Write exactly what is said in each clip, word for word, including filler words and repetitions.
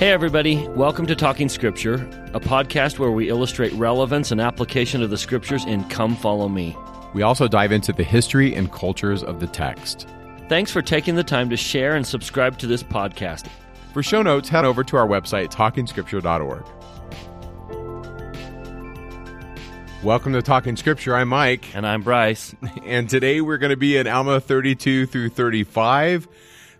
Hey everybody, welcome to Talking Scripture, a podcast where we illustrate relevance and application of the Scriptures in Come, Follow Me. We also dive into the history and cultures of the text. Thanks for taking the time to share and subscribe to this podcast. For show notes, head over to our website, talking scripture dot org. Welcome to Talking Scripture. I'm Mike. And I'm Bryce. And today we're going to be in Alma thirty-two through thirty-five.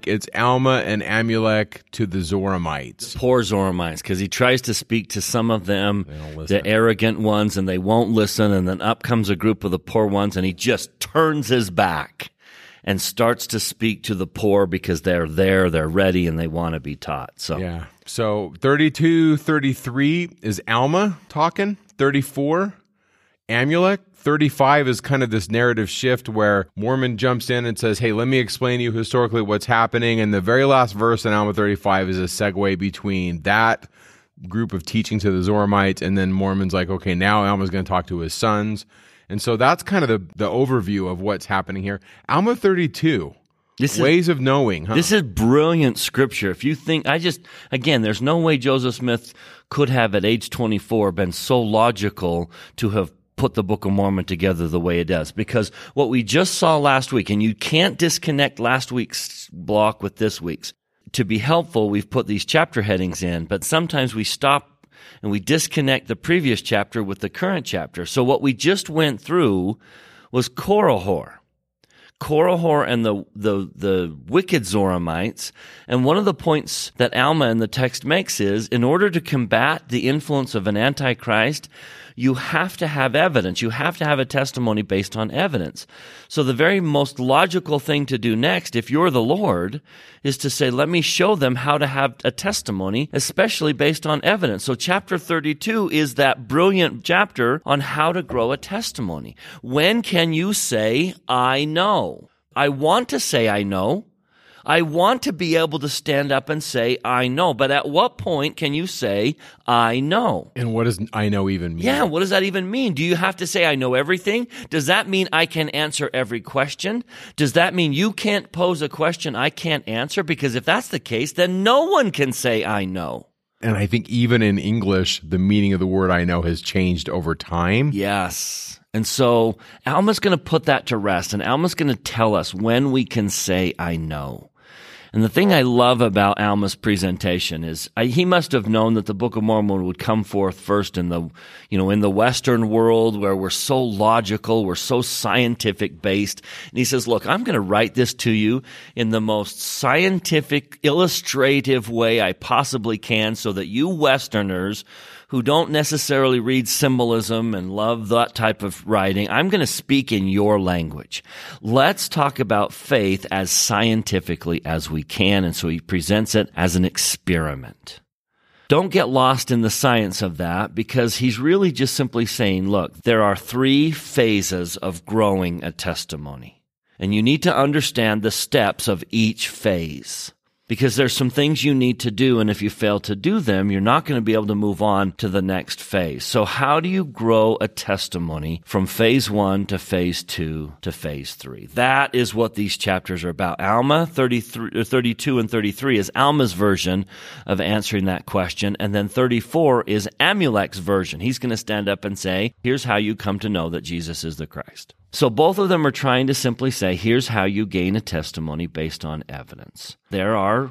It's Alma and Amulek to the Zoramites. Poor Zoramites, because he tries to speak to some of them, the arrogant ones, and they won't listen. And then up comes a group of the poor ones, and he just turns his back and starts to speak to the poor because they're there, they're ready, and they want to be taught. So yeah. So thirty-two, thirty-three is Alma talking, thirty-four Amulek. thirty-five is kind of this narrative shift where Mormon jumps in and says, hey, let me explain to you historically what's happening. And the very last verse in Alma thirty-five is a segue between that group of teaching to the Zoramites and then Mormon's like, okay, now Alma's going to talk to his sons. And so that's kind of the, the overview of what's happening here. Alma thirty-two, this is, ways of knowing. Huh? This is brilliant scripture. If you think, I just, again, there's no way Joseph Smith could have at age twenty-four been so logical to have put the Book of Mormon together the way it does, because what we just saw last week, and you can't disconnect last week's block with this week's. To be helpful, we've put these chapter headings in, but sometimes we stop and we disconnect the previous chapter with the current chapter. So what we just went through was Korahor. Korahor and the, the the wicked Zoramites. And one of the points that Alma in the text makes is, in order to combat the influence of an antichrist, you have to have evidence. You have to have a testimony based on evidence. So the very most logical thing to do next, if you're the Lord, is to say, let me show them how to have a testimony, especially based on evidence. So chapter thirty-two is that brilliant chapter on how to grow a testimony. When can you say, I know? I want to say I know. I want to be able to stand up and say I know. But at what point can you say I know? And what does I know even mean? Yeah, what does that even mean? Do you have to say I know everything? Does that mean I can answer every question? Does that mean you can't pose a question I can't answer? Because if that's the case, then no one can say I know. And I think even in English, the meaning of the word I know has changed over time. Yes. And so Alma's going to put that to rest, and Alma's going to tell us when we can say, I know. And the thing I love about Alma's presentation is I, he must have known that the Book of Mormon would come forth first in the, you know, in the Western world where we're so logical, we're so scientific based. And he says, look, I'm going to write this to you in the most scientific, illustrative way I possibly can so that you Westerners who don't necessarily read symbolism and love that type of writing, I'm going to speak in your language. Let's talk about faith as scientifically as we can, and so he presents it as an experiment. Don't get lost in the science of that, because he's really just simply saying, look, there are three phases of growing a testimony, and you need to understand the steps of each phase. Because there's some things you need to do, and if you fail to do them, you're not going to be able to move on to the next phase. So how do you grow a testimony from phase one to phase two to phase three? That is what these chapters are about. Alma thirty-three, thirty-two and thirty-three is Alma's version of answering that question, and then thirty-four is Amulek's version. He's going to stand up and say, here's how you come to know that Jesus is the Christ. So both of them are trying to simply say, here's how you gain a testimony based on evidence. There are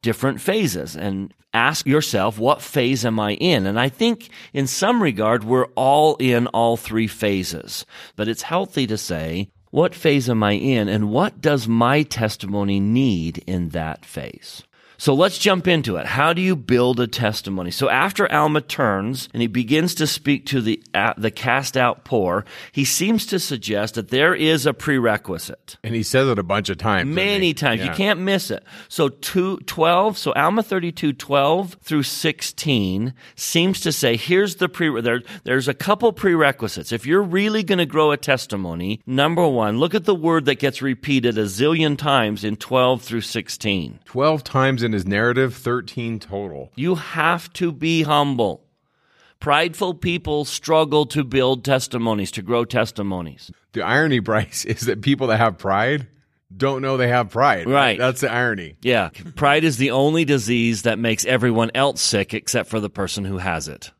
different phases, and ask yourself, what phase am I in? And I think in some regard, we're all in all three phases. But it's healthy to say, what phase am I in, and what does my testimony need in that phase? So let's jump into it. How do you build a testimony? So after Alma turns and he begins to speak to the uh, the cast out poor, he seems to suggest that there is a prerequisite. And he says it a bunch of times. Many times. Yeah. You can't miss it. So two, twelve, so Alma thirty-two, twelve through sixteen seems to say, here's the pre. There, there's a couple prerequisites. If you're really going to grow a testimony, number one, look at the word that gets repeated a zillion times in twelve through sixteen. twelve times in his narrative, thirteen total. You have to be humble. Prideful people struggle to build testimonies, to grow testimonies. The irony, Bryce, is that people that have pride don't know they have pride. Right. That's the irony. Yeah. Pride is the only disease that makes everyone else sick except for the person who has it.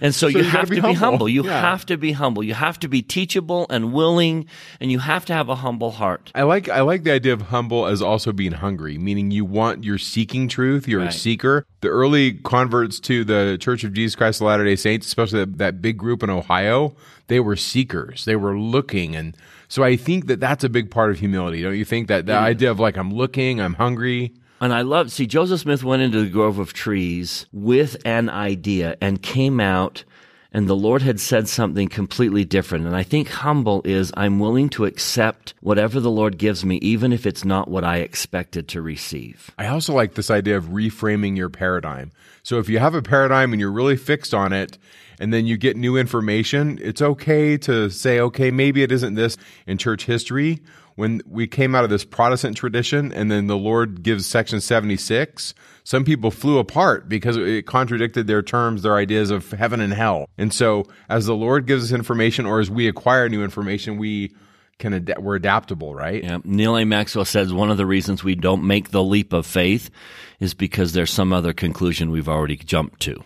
And so, so you, you have be to humble. be humble. You yeah. have to be humble. You have to be teachable and willing, and you have to have a humble heart. I like I like the idea of humble as also being hungry, meaning you want, you're seeking truth, you're right. a seeker. The early converts to the Church of Jesus Christ of Latter-day Saints, especially that, that big group in Ohio, they were seekers. They were looking. And so I think that that's a big part of humility, don't you think? That the yeah. idea of like, I'm looking, I'm hungry. And I love, see, Joseph Smith went into the grove of trees with an idea and came out, and the Lord had said something completely different. And I think humble is, I'm willing to accept whatever the Lord gives me, even if it's not what I expected to receive. I also like this idea of reframing your paradigm. So if you have a paradigm and you're really fixed on it, and then you get new information, it's okay to say, okay, maybe it isn't this in church history. When we came out of this Protestant tradition and then the Lord gives Section seventy-six, some people flew apart because it contradicted their terms, their ideas of heaven and hell. And so as the Lord gives us information, or as we acquire new information, we can ad- we're adaptable, right? Yeah. Neil A. Maxwell says one of the reasons we don't make the leap of faith is because there's some other conclusion we've already jumped to.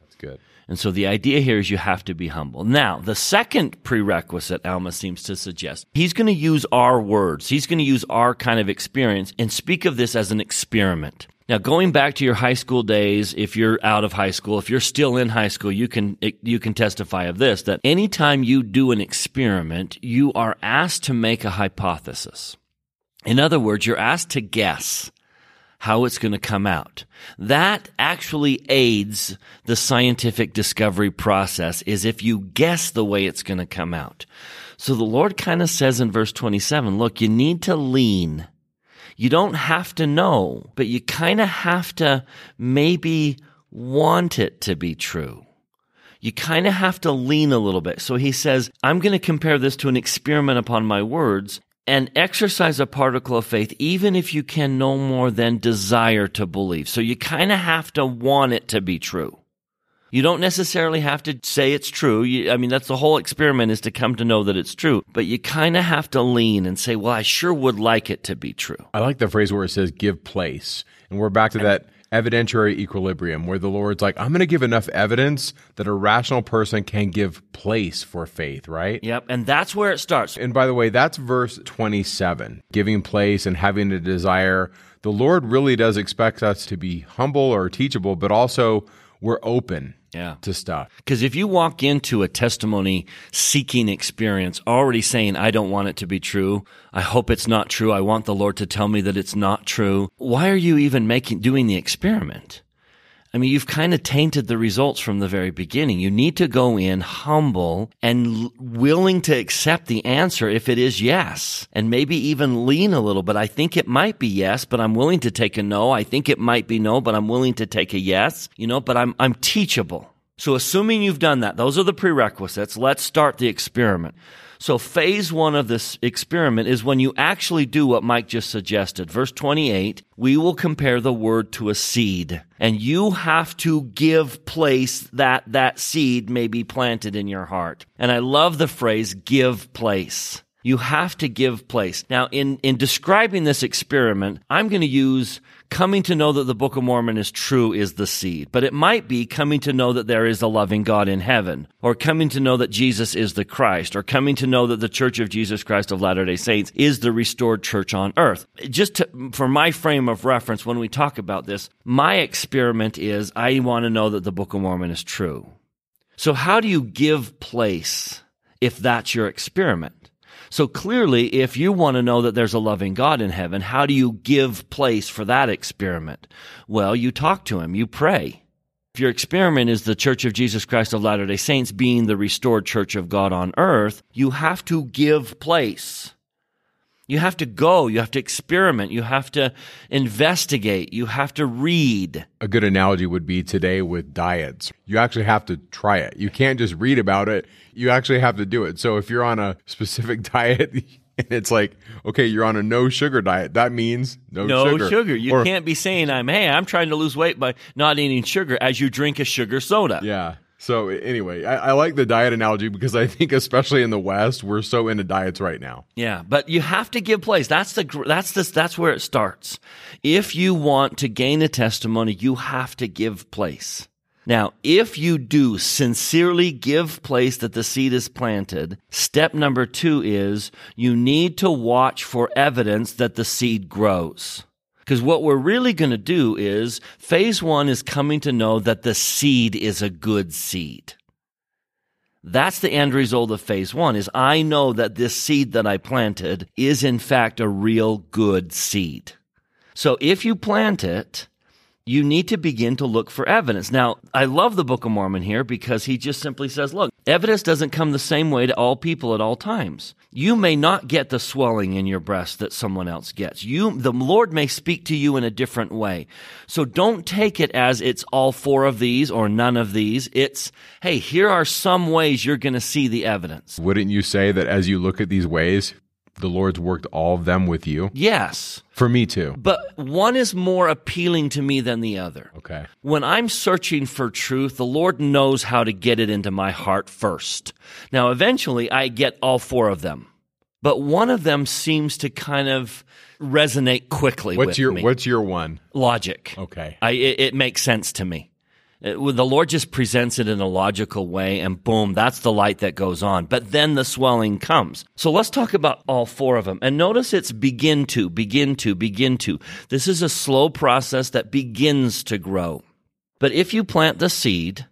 That's good. And so the idea here is you have to be humble. Now, the second prerequisite, Alma seems to suggest, he's going to use our words. He's going to use our kind of experience and speak of this as an experiment. Now, going back to your high school days, if you're out of high school, if you're still in high school, you can you can testify of this, that anytime you do an experiment, you are asked to make a hypothesis. In other words, you're asked to guess how it's going to come out. That actually aids the scientific discovery process, is if you guess the way it's going to come out. So the Lord kind of says in verse twenty-seven, look, you need to lean. You don't have to know, but you kind of have to maybe want it to be true. You kind of have to lean a little bit. So he says, I'm going to compare this to an experiment upon my words, and exercise a particle of faith, even if you can no more than desire to believe. So you kind of have to want it to be true. You don't necessarily have to say it's true. You, I mean, that's the whole experiment, is to come to know that it's true. But you kind of have to lean and say, well, I sure would like it to be true. I like the phrase where it says give place. And we're back to that evidentiary equilibrium, where the Lord's like, I'm going to give enough evidence that a rational person can give place for faith, right? Yep, and that's where it starts. And by the way, that's verse twenty-seven, giving place and having a desire. The Lord really does expect us to be humble or teachable, but also we're open yeah. to stuff. Because if you walk into a testimony-seeking experience already saying, I don't want it to be true, I hope it's not true, I want the Lord to tell me that it's not true, why are you even making doing the experiment? I mean, you've kind of tainted the results from the very beginning. You need to go in humble and willing to accept the answer if it is yes, and maybe even lean a little bit. I think it might be yes, but I'm willing to take a no. I think it might be no, but I'm willing to take a yes, you know, but I'm I'm teachable. So assuming you've done that, those are the prerequisites. Let's start the experiment. So phase one of this experiment is when you actually do what Mike just suggested. Verse twenty-eight, we will compare the word to a seed, and you have to give place that that seed may be planted in your heart. And I love the phrase, give place. You have to give place. Now, in, in describing this experiment, I'm going to use coming to know that the Book of Mormon is true is the seed, but it might be coming to know that there is a loving God in heaven, or coming to know that Jesus is the Christ, or coming to know that the Church of Jesus Christ of Latter-day Saints is the restored church on earth. Just to, for my frame of reference when we talk about this, my experiment is I want to know that the Book of Mormon is true. So how do you give place if that's your experiment? So clearly, if you want to know that there's a loving God in heaven, how do you give place for that experiment? Well, you talk to him, you pray. If your experiment is the Church of Jesus Christ of Latter-day Saints being the restored Church of God on earth, you have to give place. You have to go, you have to experiment, you have to investigate, you have to read. A good analogy would be today with diets. You actually have to try it. You can't just read about it, you actually have to do it. So if you're on a specific diet, and it's like, okay, you're on a no-sugar diet, that means no, no sugar. No sugar. You or, can't be saying, I'm, hey, I'm trying to lose weight by not eating sugar, as you drink a sugar soda. Yeah. So anyway, I, I like the diet analogy because I think especially in the West, we're so into diets right now. Yeah, but you have to give place. That's the that's this that's where it starts. If you want to gain a testimony, you have to give place. Now, if you do sincerely give place that the seed is planted, step number two is you need to watch for evidence that the seed grows. Because what we're really going to do is phase one is coming to know that the seed is a good seed. That's the end result of phase one is I know that this seed that I planted is in fact a real good seed. So if you plant it, you need to begin to look for evidence. Now, I love the Book of Mormon here because he just simply says, look, evidence doesn't come the same way to all people at all times. You may not get the swelling in your breast that someone else gets. You, the Lord may speak to you in a different way. So don't take it as it's all four of these or none of these. It's, hey, here are some ways you're going to see the evidence. Wouldn't you say that as you look at these ways, the Lord's worked all of them with you? Yes. For me too. But one is more appealing to me than the other. Okay. When I'm searching for truth, the Lord knows how to get it into my heart first. Now, eventually, I get all four of them. But one of them seems to kind of resonate quickly what's with your, me. What's your one? Logic. Okay. I, it, it makes sense to me. It, the Lord just presents it in a logical way, and boom, that's the light that goes on. But then the swelling comes. So let's talk about all four of them. And notice it's begin to, begin to, begin to. This is a slow process that begins to grow. But if you plant the seed,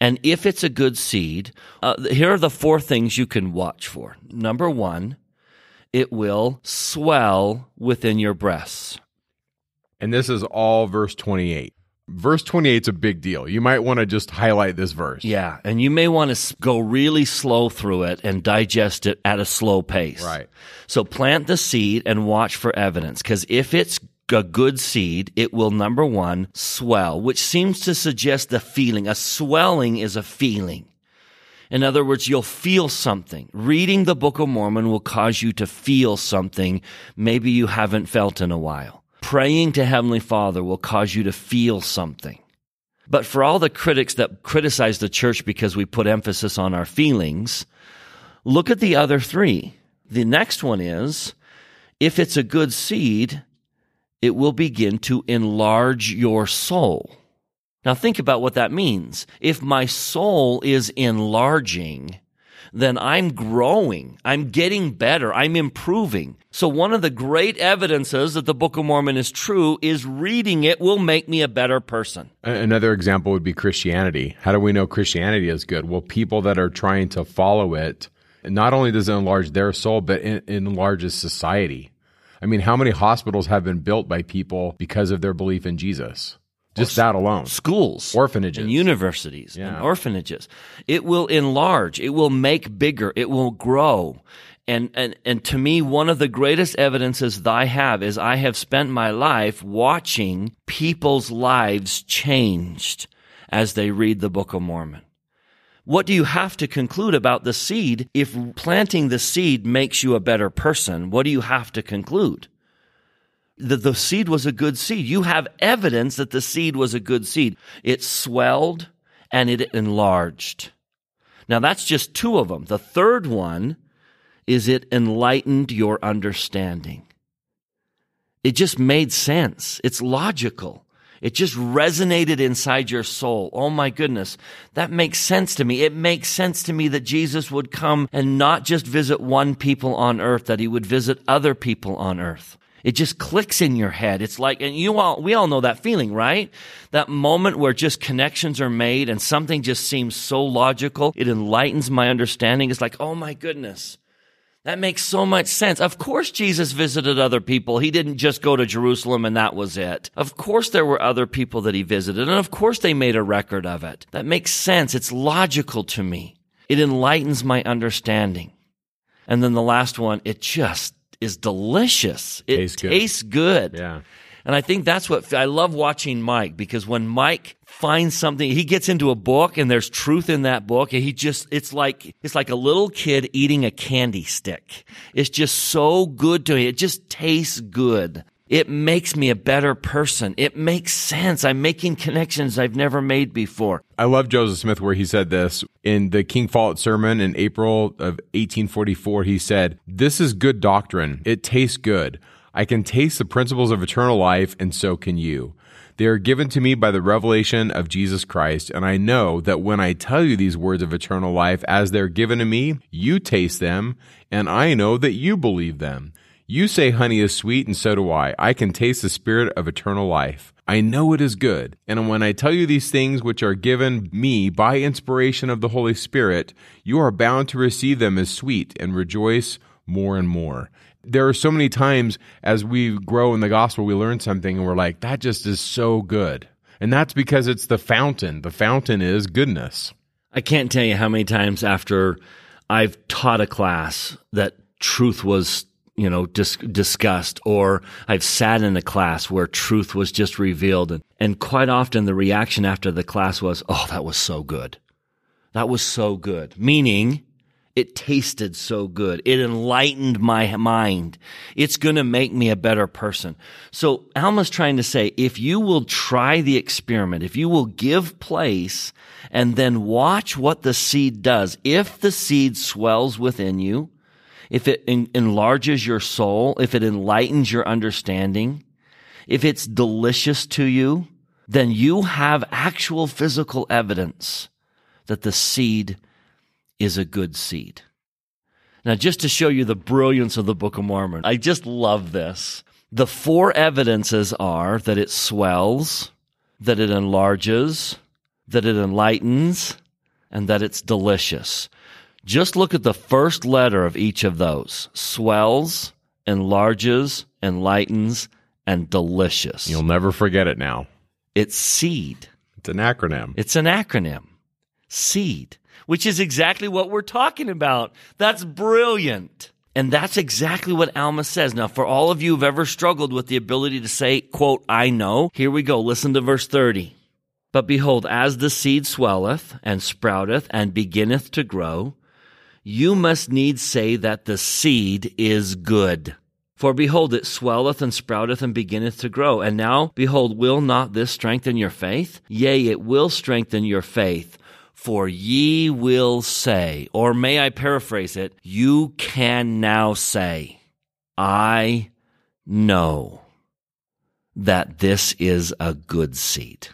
and if it's a good seed, uh, here are the four things you can watch for. Number one, it will swell within your breasts. And this is all verse twenty-eight. Verse twenty-eight is a big deal. You might want to just highlight this verse. Yeah, and you may want to go really slow through it and digest it at a slow pace. Right. So plant the seed and watch for evidence, because if it's a good seed, it will, number one, swell, which seems to suggest the feeling. A swelling is a feeling. In other words, you'll feel something. Reading the Book of Mormon will cause you to feel something maybe you haven't felt in a while. Praying to Heavenly Father will cause you to feel something. But for all the critics that criticize the church because we put emphasis on our feelings, look at the other three. The next one is, if it's a good seed, it will begin to enlarge your soul. Now think about what that means. If my soul is enlarging, then I'm growing, I'm getting better, I'm improving. So one of the great evidences that the Book of Mormon is true is reading it will make me a better person. Another example would be Christianity. How do we know Christianity is good? Well, people that are trying to follow it, not only does it enlarge their soul, but it enlarges society. I mean, how many hospitals have been built by people because of their belief in Jesus? Just that alone. Schools. Orphanages. And universities. Yeah. And orphanages. It will enlarge. It will make bigger. It will grow. And, and, and to me, one of the greatest evidences that I have is I have spent my life watching people's lives changed as they read the Book of Mormon. What do you have to conclude about the seed? If planting the seed makes you a better person, what do you have to conclude? That the seed was a good seed. You have evidence that the seed was a good seed. It swelled and it enlarged. Now, that's just two of them. The third one is it enlightened your understanding. It just made sense. It's logical. It just resonated inside your soul. Oh my goodness, that makes sense to me. It makes sense to me that Jesus would come and not just visit one people on earth, that he would visit other people on earth. It just clicks in your head. It's like, and you all, we all know that feeling, right? That moment where just connections are made and something just seems so logical. It enlightens my understanding. It's like, oh my goodness, that makes so much sense. Of course, Jesus visited other people. He didn't just go to Jerusalem and that was it. Of course, there were other people that he visited. And of course, they made a record of it. That makes sense. It's logical to me. It enlightens my understanding. And then the last one, it just is delicious. It tastes good. tastes good. Yeah. And I think that's what I love watching Mike, because when Mike finds something, he gets into a book and there's truth in that book, and he just it's like it's like a little kid eating a candy stick. It's just so good to him. It just tastes good. It makes me a better person. It makes sense. I'm making connections I've never made before. I love Joseph Smith where he said this. In the King Follett sermon in April of eighteen forty-four, he said, "This is good doctrine. It tastes good. I can taste the principles of eternal life, and so can you. They are given to me by the revelation of Jesus Christ, and I know that when I tell you these words of eternal life as they're given to me, you taste them, and I know that you believe them. You say honey is sweet, and so do I. I can taste the spirit of eternal life. I know it is good. And when I tell you these things which are given me by inspiration of the Holy Spirit, you are bound to receive them as sweet and rejoice more and more." There are so many times as we grow in the gospel, we learn something and we're like, that just is so good. And that's because it's the fountain. The fountain is goodness. I can't tell you how many times after I've taught a class that truth was you know, dis- discussed, or I've sat in a class where truth was just revealed. And, and quite often the reaction after the class was, oh, that was so good. That was so good. Meaning, it tasted so good. It enlightened my mind. It's going to make me a better person. So Alma's trying to say, if you will try the experiment, if you will give place and then watch what the seed does, if the seed swells within you, if it en- enlarges your soul, if it enlightens your understanding, if it's delicious to you, then you have actual physical evidence that the seed is a good seed. Now, just to show you the brilliance of the Book of Mormon, I just love this. The four evidences are that it swells, that it enlarges, that it enlightens, and that it's delicious. Just look at the first letter of each of those. Swells, enlarges, enlightens, and delicious. You'll never forget it now. It's seed. It's an acronym. It's an acronym. Seed, which is exactly what we're talking about. That's brilliant. And that's exactly what Alma says. Now, for all of you who've ever struggled with the ability to say, quote, I know, here we go. Listen to verse thirty. But behold, as the seed swelleth and sprouteth and beginneth to grow, you must needs say that the seed is good. For behold, it swelleth and sprouteth and beginneth to grow. And now, behold, will not this strengthen your faith? Yea, it will strengthen your faith. For ye will say, or may I paraphrase it, you can now say, I know that this is a good seed.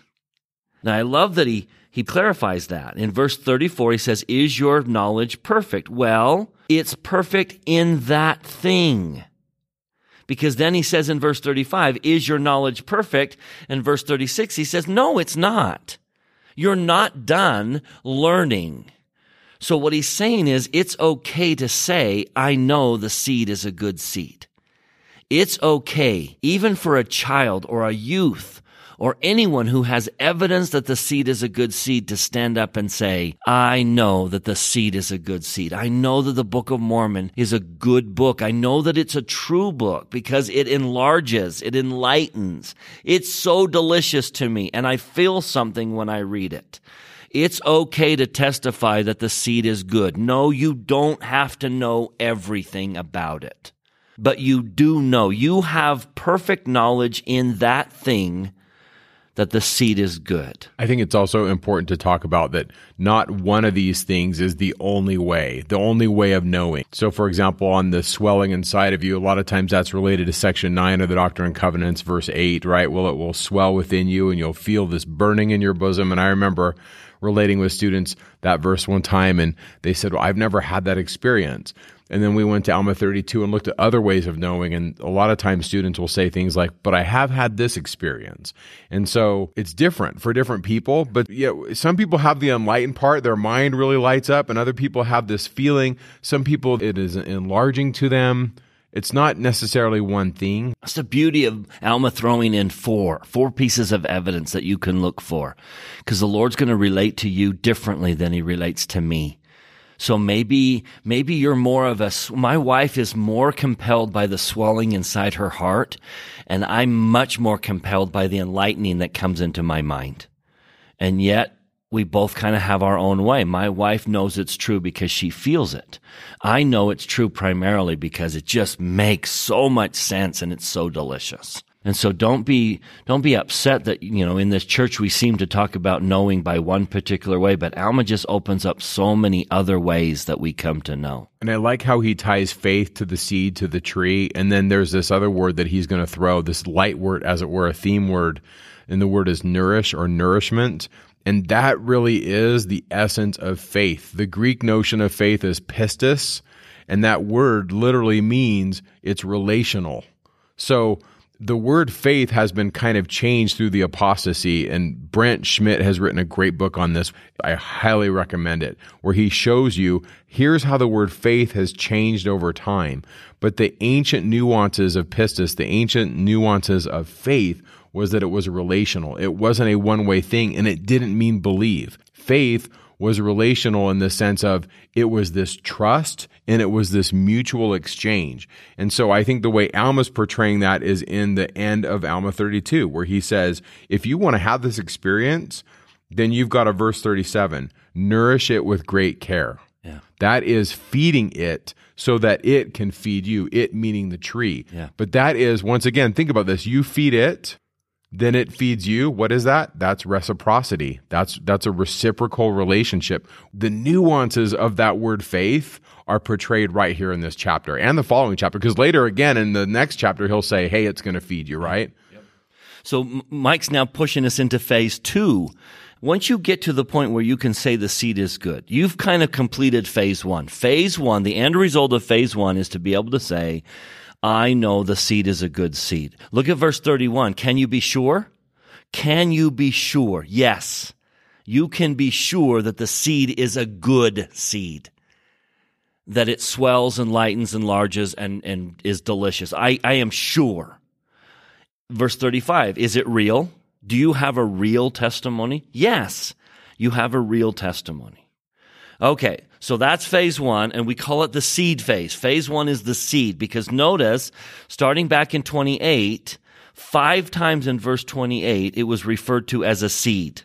Now, I love that he He clarifies that. In verse thirty-four, he says, is your knowledge perfect? Well, it's perfect in that thing. Because then he says in verse thirty-five, is your knowledge perfect? And verse thirty-six, he says, no, it's not. You're not done learning. So what he's saying is, it's okay to say, I know the seed is a good seed. It's okay, even for a child or a youth, or anyone who has evidence that the seed is a good seed, to stand up and say, I know that the seed is a good seed. I know that the Book of Mormon is a good book. I know that it's a true book because it enlarges, it enlightens. It's so delicious to me, and I feel something when I read it. It's okay to testify that the seed is good. No, you don't have to know everything about it, but you do know. You have perfect knowledge in that thing, that the seed is good. I think it's also important to talk about that not one of these things is the only way, the only way of knowing. So, for example, on the swelling inside of you, a lot of times that's related to Section nine of the Doctrine and Covenants, verse eight, right? Well, it will swell within you, and you'll feel this burning in your bosom. And I remember relating with students that verse one time, and they said, well, I've never had that experience. And then we went to Alma thirty-two and looked at other ways of knowing. And a lot of times students will say things like, but I have had this experience. And so it's different for different people. But yeah, some people have the enlightened part. Their mind really lights up. And other people have this feeling. Some people, it is enlarging to them. It's not necessarily one thing. That's the beauty of Alma throwing in four, four pieces of evidence that you can look for. Because the Lord's going to relate to you differently than he relates to me. So maybe maybe you're more of a, my wife is more compelled by the swelling inside her heart, and I'm much more compelled by the enlightening that comes into my mind. And yet, we both kind of have our own way. My wife knows it's true because she feels it. I know it's true primarily because it just makes so much sense and it's so delicious. And so don't be don't be upset that, you know, in this church we seem to talk about knowing by one particular way, but Alma just opens up so many other ways that we come to know. And I like how he ties faith to the seed, to the tree, and then there's this other word that he's going to throw, this light word, as it were, a theme word, and the word is nourish or nourishment. And that really is the essence of faith. The Greek notion of faith is pistis, and that word literally means it's relational. So the word faith has been kind of changed through the apostasy, and Brent Schmidt has written a great book on this. I highly recommend it, where he shows you, here's how the word faith has changed over time. But the ancient nuances of pistis, the ancient nuances of faith, was that it was relational. It wasn't a one-way thing, and it didn't mean believe. Faith was relational in the sense of it was this trust and it was this mutual exchange. And so I think the way Alma's portraying that is in the end of Alma thirty-two, where he says, if you want to have this experience, then you've got a verse thirty-seven, nourish it with great care. Yeah. That is feeding it so that it can feed you, it meaning the tree. Yeah. But that is, once again, think about this, you feed it, then it feeds you. What is that? That's reciprocity. That's that's a reciprocal relationship. The nuances of that word faith are portrayed right here in this chapter and the following chapter, because later again in the next chapter, he'll say, hey, it's going to feed you, right? Yep. So Mike's now pushing us into phase two. Once you get to the point where you can say the seed is good, you've kind of completed phase one. Phase one, the end result of phase one is to be able to say, I know the seed is a good seed. Look at verse thirty-one. Can you be sure? Can you be sure? Yes, you can be sure that the seed is a good seed, that it swells and lightens and enlarges and, and is delicious. I, I am sure. Verse thirty-five, is it real? Do you have a real testimony? Yes, you have a real testimony. Okay. So that's phase one, and we call it the seed phase. Phase one is the seed, because notice, starting back in twenty-eight, five times in verse twenty-eight, it was referred to as a seed.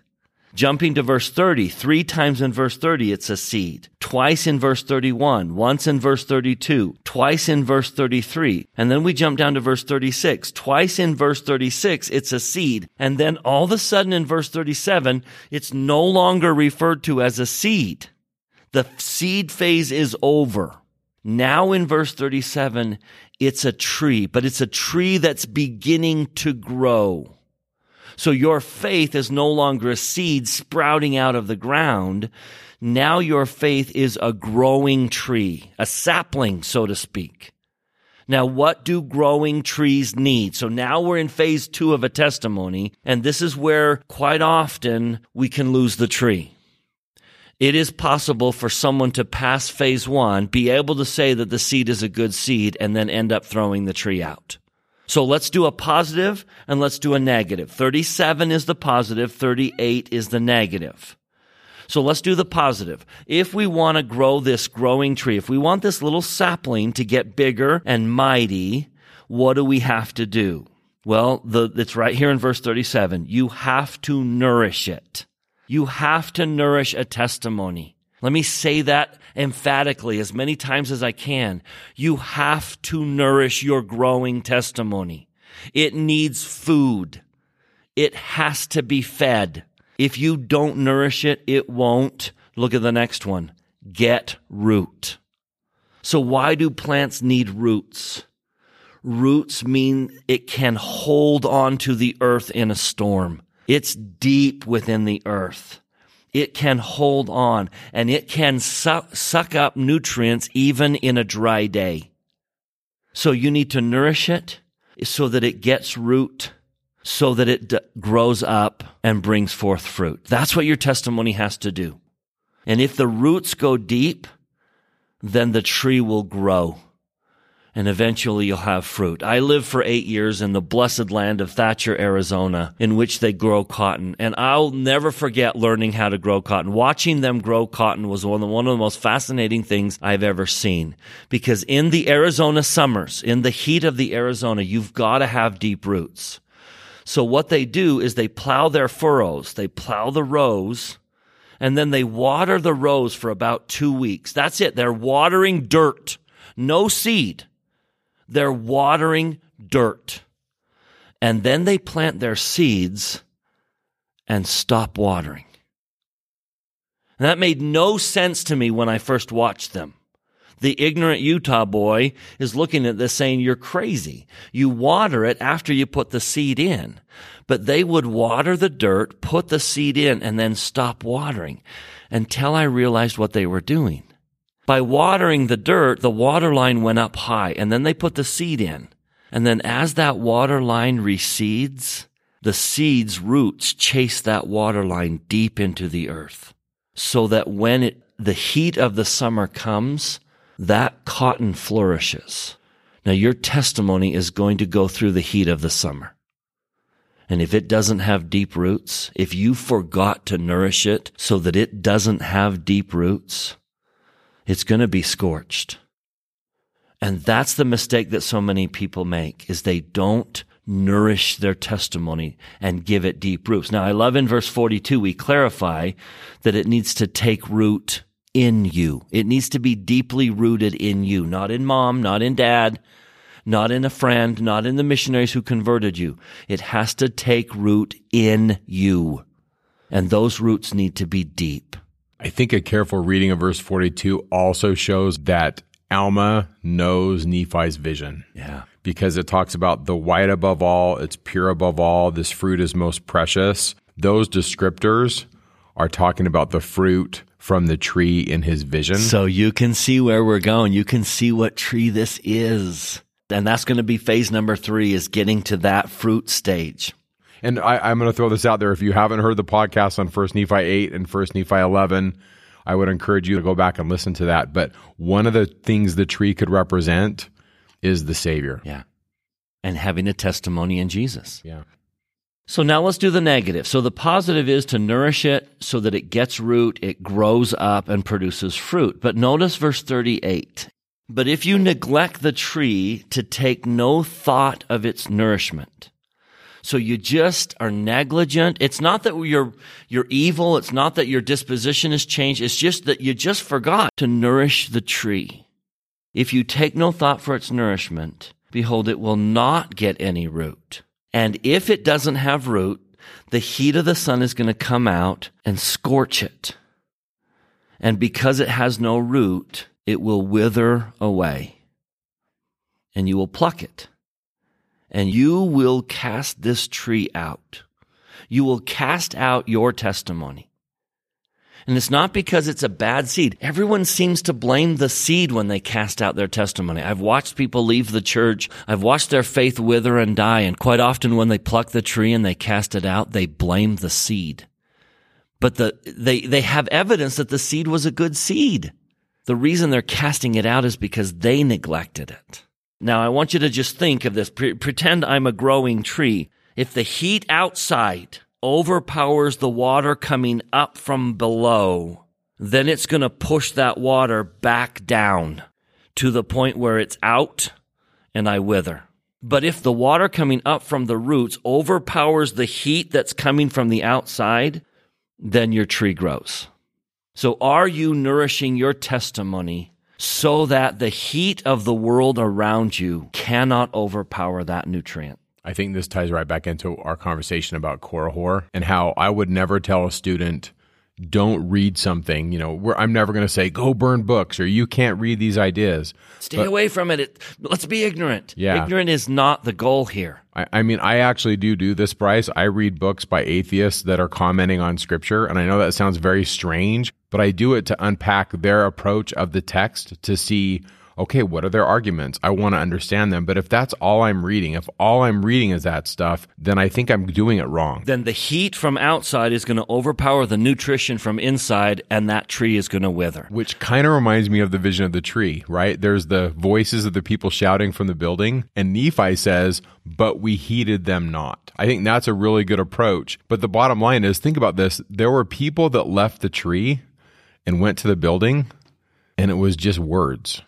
Jumping to verse thirty, three times in verse thirty, it's a seed. Twice in verse thirty-one, once in verse thirty-two, twice in verse thirty-three, and then we jump down to verse thirty-six. Twice in verse thirty-six, it's a seed, and then all of a sudden in verse thirty-seven, it's no longer referred to as a seed. The seed phase is over. Now in verse thirty-seven, it's a tree, but it's a tree that's beginning to grow. So your faith is no longer a seed sprouting out of the ground. Now your faith is a growing tree, a sapling, so to speak. Now, what do growing trees need? So now we're in phase two of a testimony, and this is where quite often we can lose the tree. It is possible for someone to pass phase one, be able to say that the seed is a good seed, and then end up throwing the tree out. So let's do a positive and let's do a negative. thirty-seven is the positive, thirty-eight is the negative. So let's do the positive. If we want to grow this growing tree, if we want this little sapling to get bigger and mighty, what do we have to do? Well, the, it's right here in verse thirty-seven. You have to nourish it. You have to nourish a testimony. Let me say that emphatically as many times as I can. You have to nourish your growing testimony. It needs food. It has to be fed. If you don't nourish it, it won't. Look at the next one. Get root. So why do plants need roots? Roots mean it can hold on to the earth in a storm. It's deep within the earth. It can hold on, and it can suck, suck up nutrients even in a dry day. So you need to nourish it so that it gets root, so that it d- grows up and brings forth fruit. That's what your testimony has to do. And if the roots go deep, then the tree will grow. And eventually you'll have fruit. I lived for eight years in the blessed land of Thatcher, Arizona, in which they grow cotton. And I'll never forget learning how to grow cotton. Watching them grow cotton was one of the, one of the most fascinating things I've ever seen. Because in the Arizona summers, in the heat of the Arizona, you've got to have deep roots. So what they do is they plow their furrows. They plow the rows and then they water the rows for about two weeks. That's it. They're watering dirt. No seed. They're watering dirt. And then they plant their seeds and stop watering. And that made no sense to me when I first watched them. The ignorant Utah boy is looking at this saying, you're crazy. You water it after you put the seed in. But they would water the dirt, put the seed in, and then stop watering until I realized what they were doing. By watering the dirt, the water line went up high, and then they put the seed in. And then as that water line recedes, the seed's roots chase that water line deep into the earth so that when it, the heat of the summer comes, that cotton flourishes. Now, your testimony is going to go through the heat of the summer. And if it doesn't have deep roots, if you forgot to nourish it so that it doesn't have deep roots, it's going to be scorched. And that's the mistake that so many people make, is they don't nourish their testimony and give it deep roots. Now, I love in verse forty-two, we clarify that it needs to take root in you. It needs to be deeply rooted in you, not in mom, not in dad, not in a friend, not in the missionaries who converted you. It has to take root in you, and those roots need to be deep. I think a careful reading of verse forty-two also shows that Alma knows Nephi's vision. Yeah. Because it talks about the white above all, it's pure above all, this fruit is most precious. Those descriptors are talking about the fruit from the tree in his vision. So you can see where we're going. You can see what tree this is. And that's going to be phase number three, is getting to that fruit stage. And I, I'm going to throw this out there. If you haven't heard the podcast on First Nephi eight and First Nephi eleven, I would encourage you to go back and listen to that. But one of the things the tree could represent is the Savior. Yeah. And having a testimony in Jesus. Yeah. So now let's do the negative. So the positive is to nourish it so that it gets root, it grows up, and produces fruit. But notice verse thirty-eight. But if you neglect the tree to take no thought of its nourishment. So you just are negligent. It's not that you're you're evil. It's not that your disposition has changed. It's just that you just forgot to nourish the tree. If you take no thought for its nourishment, behold, it will not get any root. And if it doesn't have root, the heat of the sun is going to come out and scorch it. And because it has no root, it will wither away. And you will pluck it. And you will cast this tree out. You will cast out your testimony. And it's not because it's a bad seed. Everyone seems to blame the seed when they cast out their testimony. I've watched people leave the church. I've watched their faith wither and die. And quite often when they pluck the tree and they cast it out, they blame the seed. But the, they, they have evidence that the seed was a good seed. The reason they're casting it out is because they neglected it. Now, I want you to just think of this. Pre- pretend I'm a growing tree. If the heat outside overpowers the water coming up from below, then it's going to push that water back down to the point where it's out and I wither. But if the water coming up from the roots overpowers the heat that's coming from the outside, then your tree grows. So are you nourishing your testimony so that the heat of the world around you cannot overpower that nutrient? I think this ties right back into our conversation about Korahor and how I would never tell a student, don't read something. You know, we're, I'm never going to say, go burn books, or you can't read these ideas. Stay but, away from it. it. Let's be ignorant. Yeah. Ignorant is not the goal here. I, I mean, I actually do do this, Bryce. I read books by atheists that are commenting on Scripture, and I know that sounds very strange, but I do it to unpack their approach of the text to see, okay, what are their arguments? I want to understand them. But if that's all I'm reading, if all I'm reading is that stuff, then I think I'm doing it wrong. Then the heat from outside is going to overpower the nutrition from inside, and that tree is going to wither. Which kind of reminds me of the vision of the tree, right? There's the voices of the people shouting from the building, and Nephi says, but we heeded them not. I think that's a really good approach. But the bottom line is, think about this. There were people that left the tree and went to the building, and it was just words.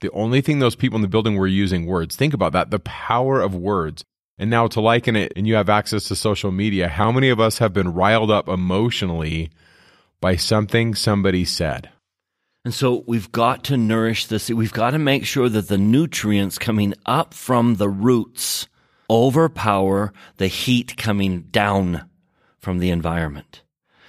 The only thing those people in the building were using words. Think about that, the power of words. And now to liken it, and you have access to social media, how many of us have been riled up emotionally by something somebody said. And so we've got to nourish this. We've got to make sure that the nutrients coming up from the roots overpower the heat coming down from the environment.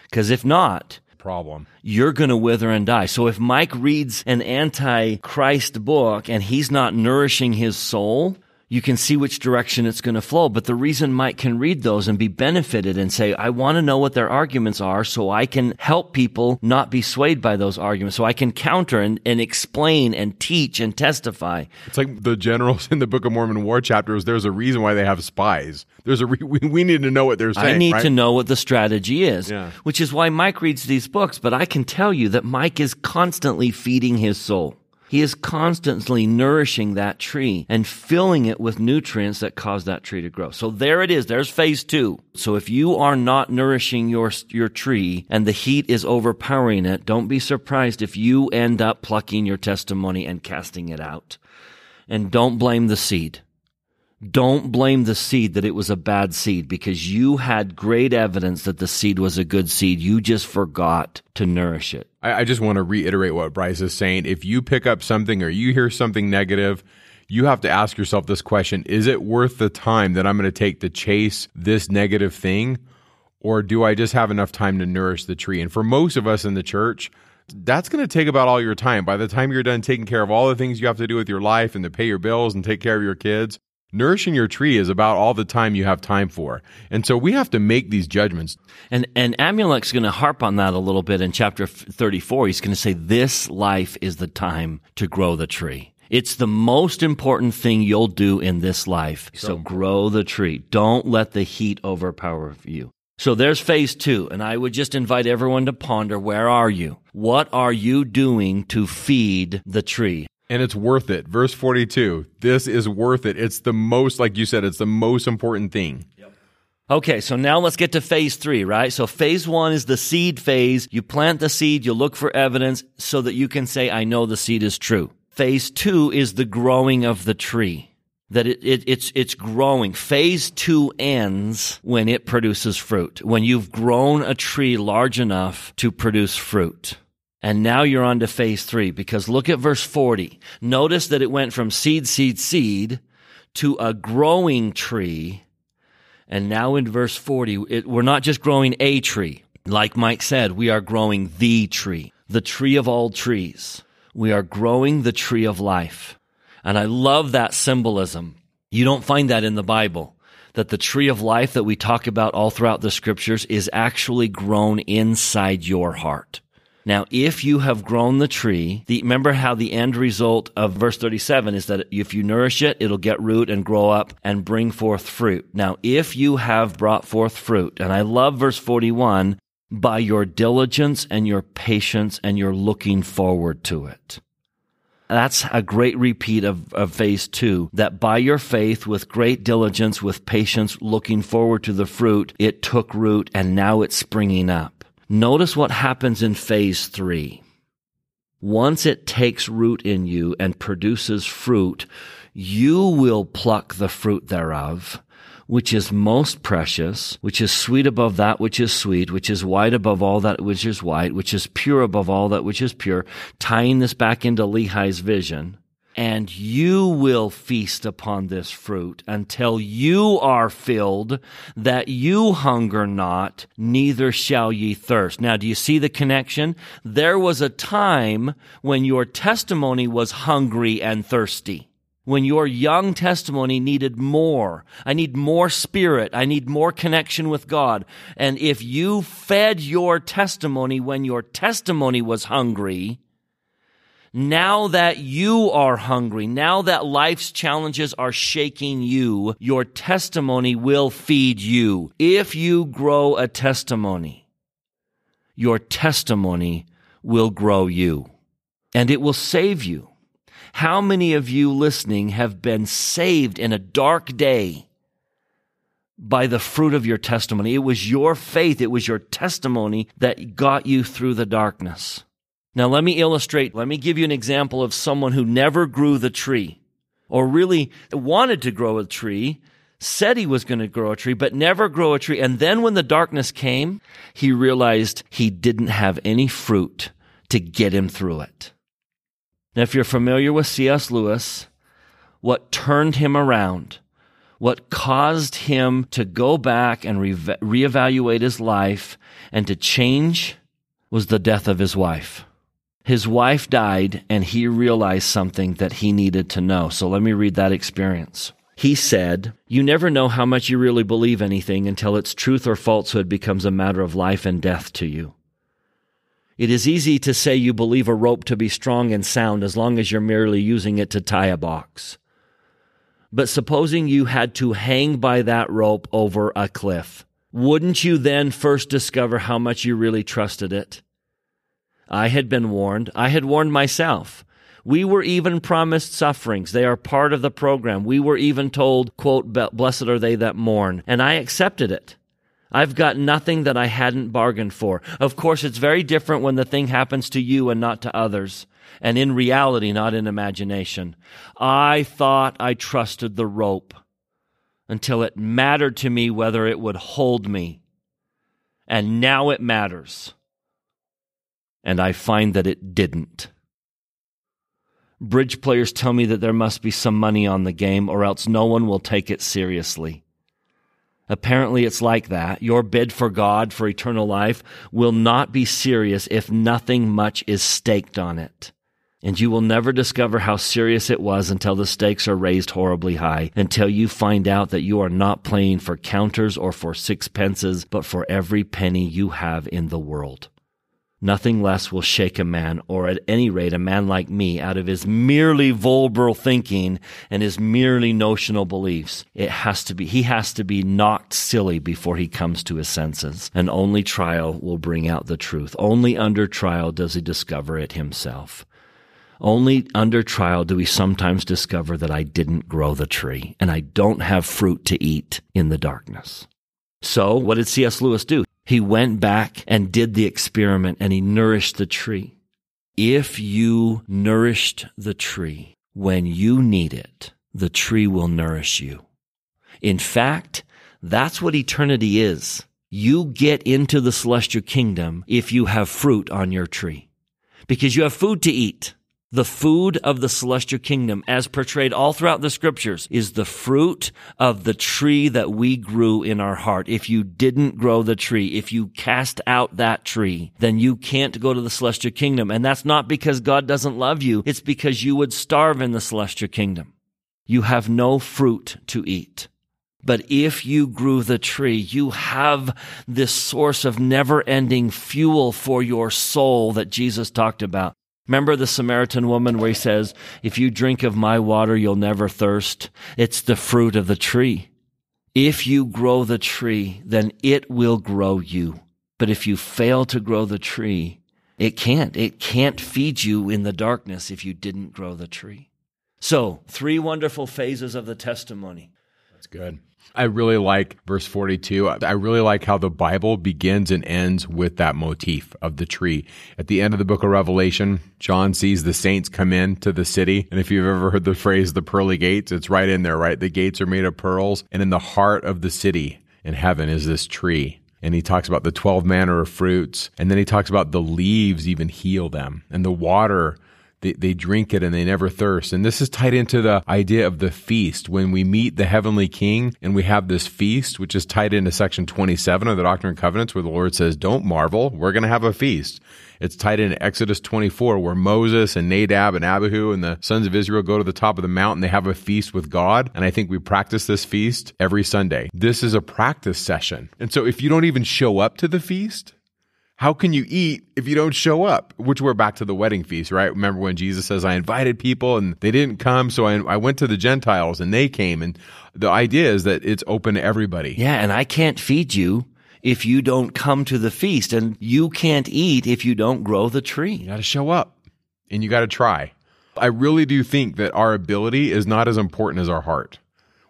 Because if not, problem. You're going to wither and die. So if Mike reads an anti-Christ book and he's not nourishing his soul, you can see which direction it's going to flow. But the reason Mike can read those and be benefited and say, I want to know what their arguments are so I can help people not be swayed by those arguments, so I can counter and, and explain and teach and testify. It's like the generals in the Book of Mormon war chapters. There's a reason why they have spies. There's a re- we need to know what they're saying. I need right? to know what the strategy is, yeah. Which is why Mike reads these books. But I can tell you that Mike is constantly feeding his soul. He is constantly nourishing that tree and filling it with nutrients that cause that tree to grow. So there it is. There's phase two. So if you are not nourishing your your tree and the heat is overpowering it, don't be surprised if you end up plucking your testimony and casting it out. And don't blame the seed. Don't blame the seed that it was a bad seed, because you had great evidence that the seed was a good seed. You just forgot to nourish it. I, I just want to reiterate what Bryce is saying. If you pick up something or you hear something negative, you have to ask yourself this question: is it worth the time that I'm going to take to chase this negative thing, or do I just have enough time to nourish the tree? And for most of us in the church, that's going to take about all your time. By the time you're done taking care of all the things you have to do with your life and to pay your bills and take care of your kids, nourishing your tree is about all the time you have time for. And so we have to make these judgments. And and Amulek's going to harp on that a little bit in chapter thirty-four. He's going to say this life is the time to grow the tree. It's the most important thing you'll do in this life. So, so grow the tree. Don't let the heat overpower you. So there's phase two, and I would just invite everyone to ponder, where are you? What are you doing to feed the tree? And it's worth it. Verse forty-two, this is worth it. It's the most, like you said, it's the most important thing. Yep. Okay, so now let's get to phase three, right? So phase one is the seed phase. You plant the seed, you look for evidence so that you can say, I know the seed is true. Phase two is the growing of the tree, that it, it it's it's growing. Phase two ends when it produces fruit, when you've grown a tree large enough to produce fruit. And now you're on to phase three, because look at verse forty. Notice that it went from seed, seed, seed to a growing tree. And now in verse forty, it, we're not just growing a tree. Like Mike said, we are growing the tree, the tree of all trees. We are growing the tree of life. And I love that symbolism. You don't find that in the Bible, that the tree of life that we talk about all throughout the scriptures is actually grown inside your heart. Now, if you have grown the tree, the, remember how the end result of verse thirty-seven is that if you nourish it, it'll get root and grow up and bring forth fruit. Now, if you have brought forth fruit, and I love verse forty-one, by your diligence and your patience and your looking forward to it. That's a great repeat of, of phase two, that by your faith, with great diligence, with patience, looking forward to the fruit, it took root and now it's springing up. Notice what happens in phase three. Once it takes root in you and produces fruit, you will pluck the fruit thereof, which is most precious, which is sweet above that which is sweet, which is white above all that which is white, which is pure above all that which is pure, tying this back into Lehi's vision. And you will feast upon this fruit until you are filled, that you hunger not, neither shall ye thirst. Now, do you see the connection? There was a time when your testimony was hungry and thirsty, when your young testimony needed more. I need more spirit. I need more connection with God. And if you fed your testimony when your testimony was hungry, now that you are hungry, now that life's challenges are shaking you, your testimony will feed you. If you grow a testimony, your testimony will grow you, and it will save you. How many of you listening have been saved in a dark day by the fruit of your testimony? It was your faith, it was your testimony that got you through the darkness. Now, let me illustrate. Let me give you an example of someone who never grew the tree, or really wanted to grow a tree, said he was going to grow a tree, but never grow a tree. And then when the darkness came, he realized he didn't have any fruit to get him through it. Now, if you're familiar with C S. Lewis, what turned him around, what caused him to go back and re- reevaluate his life and to change was the death of his wife. His wife died, and he realized something that he needed to know. So let me read that experience. He said, "You never know how much you really believe anything until its truth or falsehood becomes a matter of life and death to you. It is easy to say you believe a rope to be strong and sound as long as you're merely using it to tie a box. But supposing you had to hang by that rope over a cliff, wouldn't you then first discover how much you really trusted it? I had been warned. I had warned myself. We were even promised sufferings. They are part of the program. We were even told, quote, blessed are they that mourn. And I accepted it. I've got nothing that I hadn't bargained for. Of course, it's very different when the thing happens to you and not to others, and in reality, not in imagination. I thought I trusted the rope until it mattered to me whether it would hold me. And now it matters. And I find that it didn't. Bridge players tell me that there must be some money on the game or else no one will take it seriously. Apparently it's like that. Your bid for God, for eternal life, will not be serious if nothing much is staked on it. And you will never discover how serious it was until the stakes are raised horribly high, until you find out that you are not playing for counters or for sixpences, but for every penny you have in the world. Nothing less will shake a man, or at any rate a man like me, out of his merely vulnerable thinking and his merely notional beliefs. It has to be, he has to be knocked silly before he comes to his senses. And only trial will bring out the truth. Only under trial does he discover it himself. Only under trial do we sometimes discover that I didn't grow the tree and I don't have fruit to eat in the darkness." So what did C S. Lewis do? He went back and did the experiment, and he nourished the tree. If you nourished the tree when you need it, the tree will nourish you. In fact, that's what eternity is. You get into the celestial kingdom if you have fruit on your tree, because you have food to eat. The food of the celestial kingdom, as portrayed all throughout the scriptures, is the fruit of the tree that we grew in our heart. If you didn't grow the tree, if you cast out that tree, then you can't go to the celestial kingdom. And that's not because God doesn't love you. It's because you would starve in the celestial kingdom. You have no fruit to eat. But if you grew the tree, you have this source of never-ending fuel for your soul that Jesus talked about. Remember the Samaritan woman where he says, if you drink of my water, you'll never thirst. It's the fruit of the tree. If you grow the tree, then it will grow you. But if you fail to grow the tree, it can't. It can't feed you in the darkness if you didn't grow the tree. So, three wonderful phases of the testimony. That's good. I really like verse forty-two. I really like how the Bible begins and ends with that motif of the tree. At the end of the book of Revelation, John sees the saints come in to the city. And if you've ever heard the phrase, the pearly gates, it's right in there, right? The gates are made of pearls. And in the heart of the city in heaven is this tree. And he talks about the twelve manner of fruits. And then he talks about the leaves even heal them. And the water, They, they drink it and they never thirst. And this is tied into the idea of the feast. When we meet the heavenly king and we have this feast, which is tied into section twenty-seven of the Doctrine and Covenants, where the Lord says, don't marvel, we're going to have a feast. It's tied into Exodus twenty-four, where Moses and Nadab and Abihu and the sons of Israel go to the top of the mountain. They have a feast with God. And I think we practice this feast every Sunday. This is a practice session. And so if you don't even show up to the feast, how can you eat if you don't show up? Which we're back to the wedding feast, right? Remember when Jesus says, I invited people and they didn't come, so I, I went to the Gentiles and they came. And the idea is that it's open to everybody. Yeah, and I can't feed you if you don't come to the feast, and you can't eat if you don't grow the tree. You got to show up and you got to try. I really do think that our ability is not as important as our heart.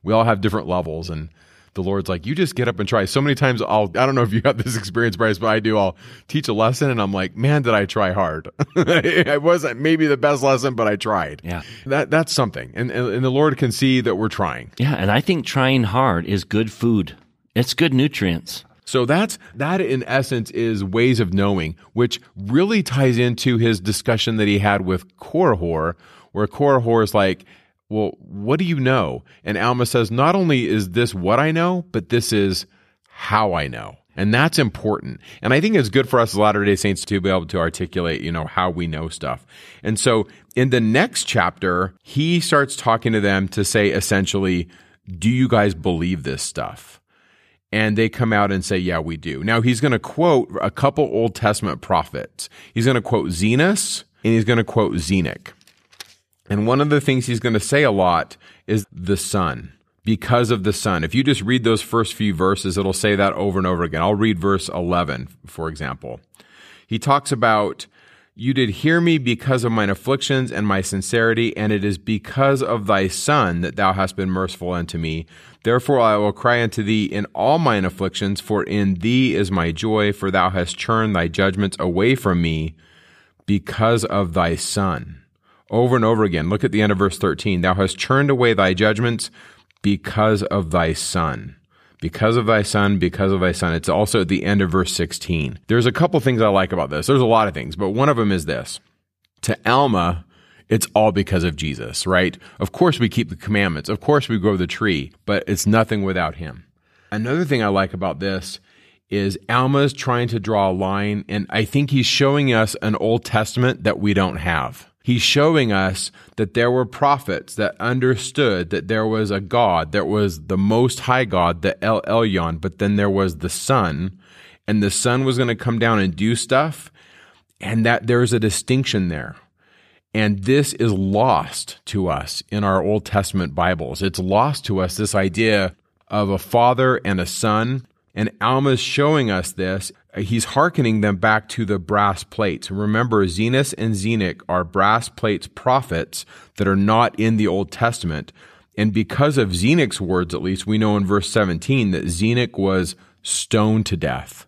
We all have different levels, and the Lord's like, you just get up and try. So many times I'll, I don't know if you have this experience, Bryce, but I do. I'll teach a lesson and I'm like, man, did I try hard. It wasn't maybe the best lesson, but I tried. Yeah. That, that's something. And, and, and the Lord can see that we're trying. Yeah. And I think trying hard is good food. It's good nutrients. So that's that in essence is ways of knowing, which really ties into his discussion that he had with Korahor, where Korahor is like, well, what do you know? And Alma says, not only is this what I know, but this is how I know. And that's important. And I think it's good for us as Latter-day Saints to be able to articulate, you know, how we know stuff. And so in the next chapter, he starts talking to them to say, essentially, do you guys believe this stuff? And they come out and say, yeah, we do. Now, he's going to quote a couple Old Testament prophets. He's going to quote Zenos, and he's going to quote Zenic. And one of the things he's going to say a lot is the Son, because of the Son. If you just read those first few verses, it'll say that over and over again. I'll read verse eleven, for example. He talks about, you did hear me because of mine afflictions and my sincerity, and it is because of thy Son that thou hast been merciful unto me. Therefore I will cry unto thee in all mine afflictions, for in thee is my joy, for thou hast turned thy judgments away from me because of thy Son. Over and over again, look at the end of verse thirteen. Thou hast turned away thy judgments because of thy Son. Because of thy Son, because of thy Son. It's also at the end of verse sixteen. There's a couple things I like about this. There's a lot of things, but one of them is this. To Alma, it's all because of Jesus, right? Of course we keep the commandments. Of course we grow the tree, but it's nothing without him. Another thing I like about this is Alma's trying to draw a line, and I think he's showing us an Old Testament that we don't have. He's showing us that there were prophets that understood that there was a God, that was the Most High God, the El Elyon, but then there was the Son, and the Son was going to come down and do stuff, and that there's a distinction there. And this is lost to us in our Old Testament Bibles. It's lost to us, this idea of a father and a son. And Alma's showing us this. He's hearkening them back to the brass plates. Remember, Zenos and Zenic are brass plates prophets that are not in the Old Testament. And because of Zenic's words, at least, we know in verse seventeen that Zenic was stoned to death.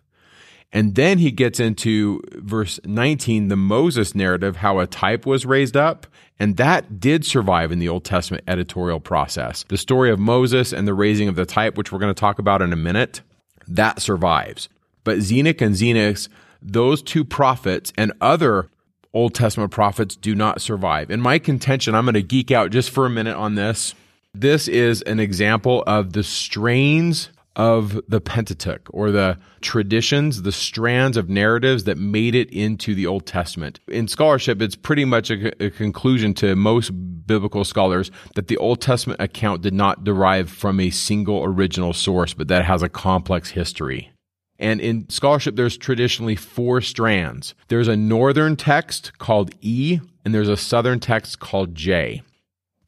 And then he gets into verse nineteen, the Moses narrative, how a type was raised up. And that did survive in the Old Testament editorial process. The story of Moses and the raising of the type, which we're going to talk about in a minute, that survives. But Zenic and Zenos, those two prophets and other Old Testament prophets do not survive. In my contention, I'm going to geek out just for a minute on this. This is an example of the strains of the Pentateuch, or the traditions, the strands of narratives that made it into the Old Testament. In scholarship, it's pretty much a, a conclusion to most biblical scholars that the Old Testament account did not derive from a single original source, but that has a complex history. And in scholarship, there's traditionally four strands. There's a northern text called E, and there's a southern text called J.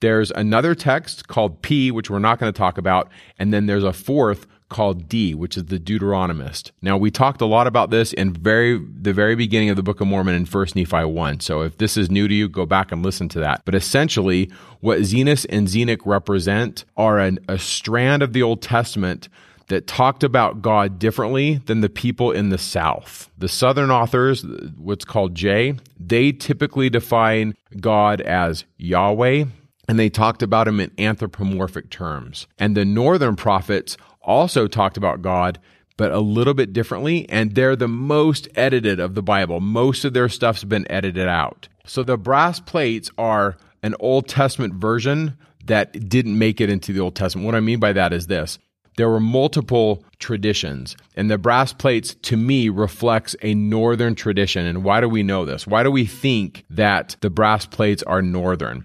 There's another text called P, which we're not going to talk about, and then there's a fourth called D, which is the Deuteronomist. Now, we talked a lot about this in very the very beginning of the Book of Mormon in First Nephi one. So if this is new to you, go back and listen to that. But essentially, what Zenos and Zenic represent are an, a strand of the Old Testament that talked about God differently than the people in the South. The Southern authors, what's called J, they typically define God as Yahweh, and they talked about him in anthropomorphic terms. And the Northern prophets also talked about God, but a little bit differently, and they're the most edited of the Bible. Most of their stuff's been edited out. So the brass plates are an Old Testament version that didn't make it into the Old Testament. What I mean by that is this. There were multiple traditions, and the brass plates, to me, reflects a Northern tradition. And why do we know this? Why do we think that the brass plates are Northern?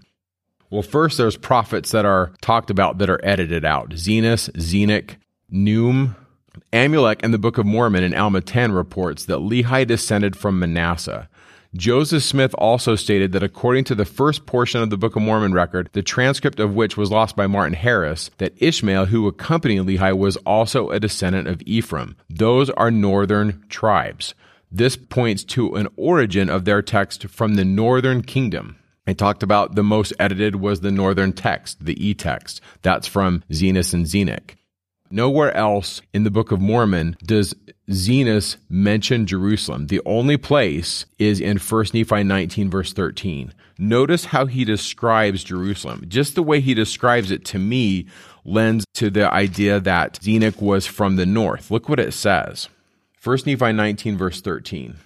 Well, first, there's prophets that are talked about that are edited out. Zenos, Zenic, Neum, Amulek, and the Book of Mormon in Alma ten reports that Lehi descended from Manasseh. Joseph Smith also stated that according to the first portion of the Book of Mormon record, the transcript of which was lost by Martin Harris, that Ishmael, who accompanied Lehi, was also a descendant of Ephraim. Those are northern tribes. This points to an origin of their text from the northern kingdom. I talked about the most edited was the northern text, the E text. That's from Zenos and Zenic. Nowhere else in the Book of Mormon does Zenos mention Jerusalem. The only place is in First Nephi nineteen, verse thirteen. Notice how he describes Jerusalem. Just the way he describes it, to me, lends to the idea that Zenic was from the north. Look what it says. First Nephi nineteen, verse thirteen.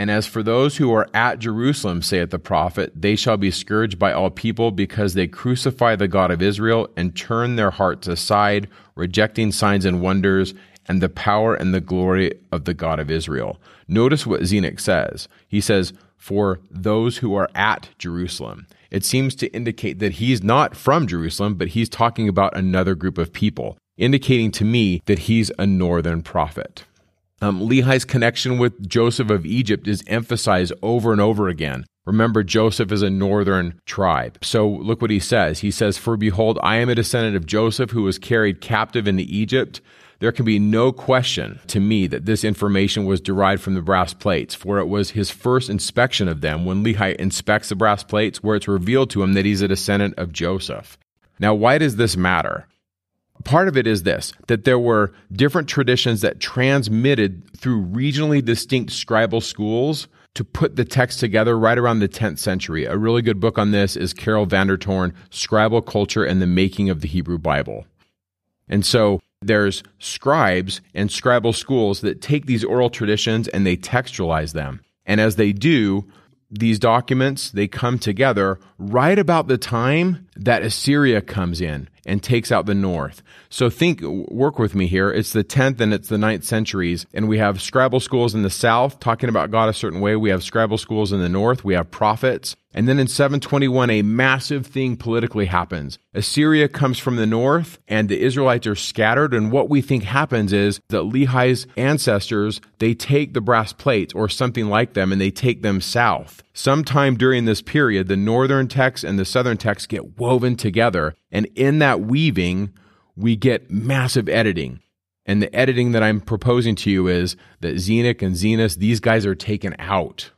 And as for those who are at Jerusalem, saith the prophet, they shall be scourged by all people, because they crucify the God of Israel and turn their hearts aside, rejecting signs and wonders and the power and the glory of the God of Israel. Notice what Zenic says. He says, for those who are at Jerusalem. It seems to indicate that he's not from Jerusalem, but he's talking about another group of people, indicating to me that he's a northern prophet. Um, Lehi's connection with Joseph of Egypt is emphasized over and over again. Remember, Joseph is a northern tribe. So look what he says. He says, for behold, I am a descendant of Joseph, who was carried captive into Egypt. There can be no question to me that this information was derived from the brass plates, for it was his first inspection of them, when Lehi inspects the brass plates, where it's revealed to him that he's a descendant of Joseph. Now, why does this matter? Part of it is this, that there were different traditions that transmitted through regionally distinct scribal schools to put the text together right around the tenth century. A really good book on this is Carol VanderTorn, Scribal Culture and the Making of the Hebrew Bible. And so there's scribes and scribal schools that take these oral traditions and they textualize them. And as they do, these documents, they come together right about the time that Assyria comes in and takes out the north. So think, work with me here. It's the tenth and it's the ninth centuries. And we have scribal schools in the south talking about God a certain way. We have scribal schools in the north. We have prophets. And then in seven twenty-one, a massive thing politically happens. Assyria comes from the north and the Israelites are scattered. And what we think happens is that Lehi's ancestors, they take the brass plates or something like them and they take them south. Sometime during this period, the northern texts and the southern texts get woven together. And in that weaving, we get massive editing. And the editing that I'm proposing to you is that Zenic and Zenos, these guys are taken out.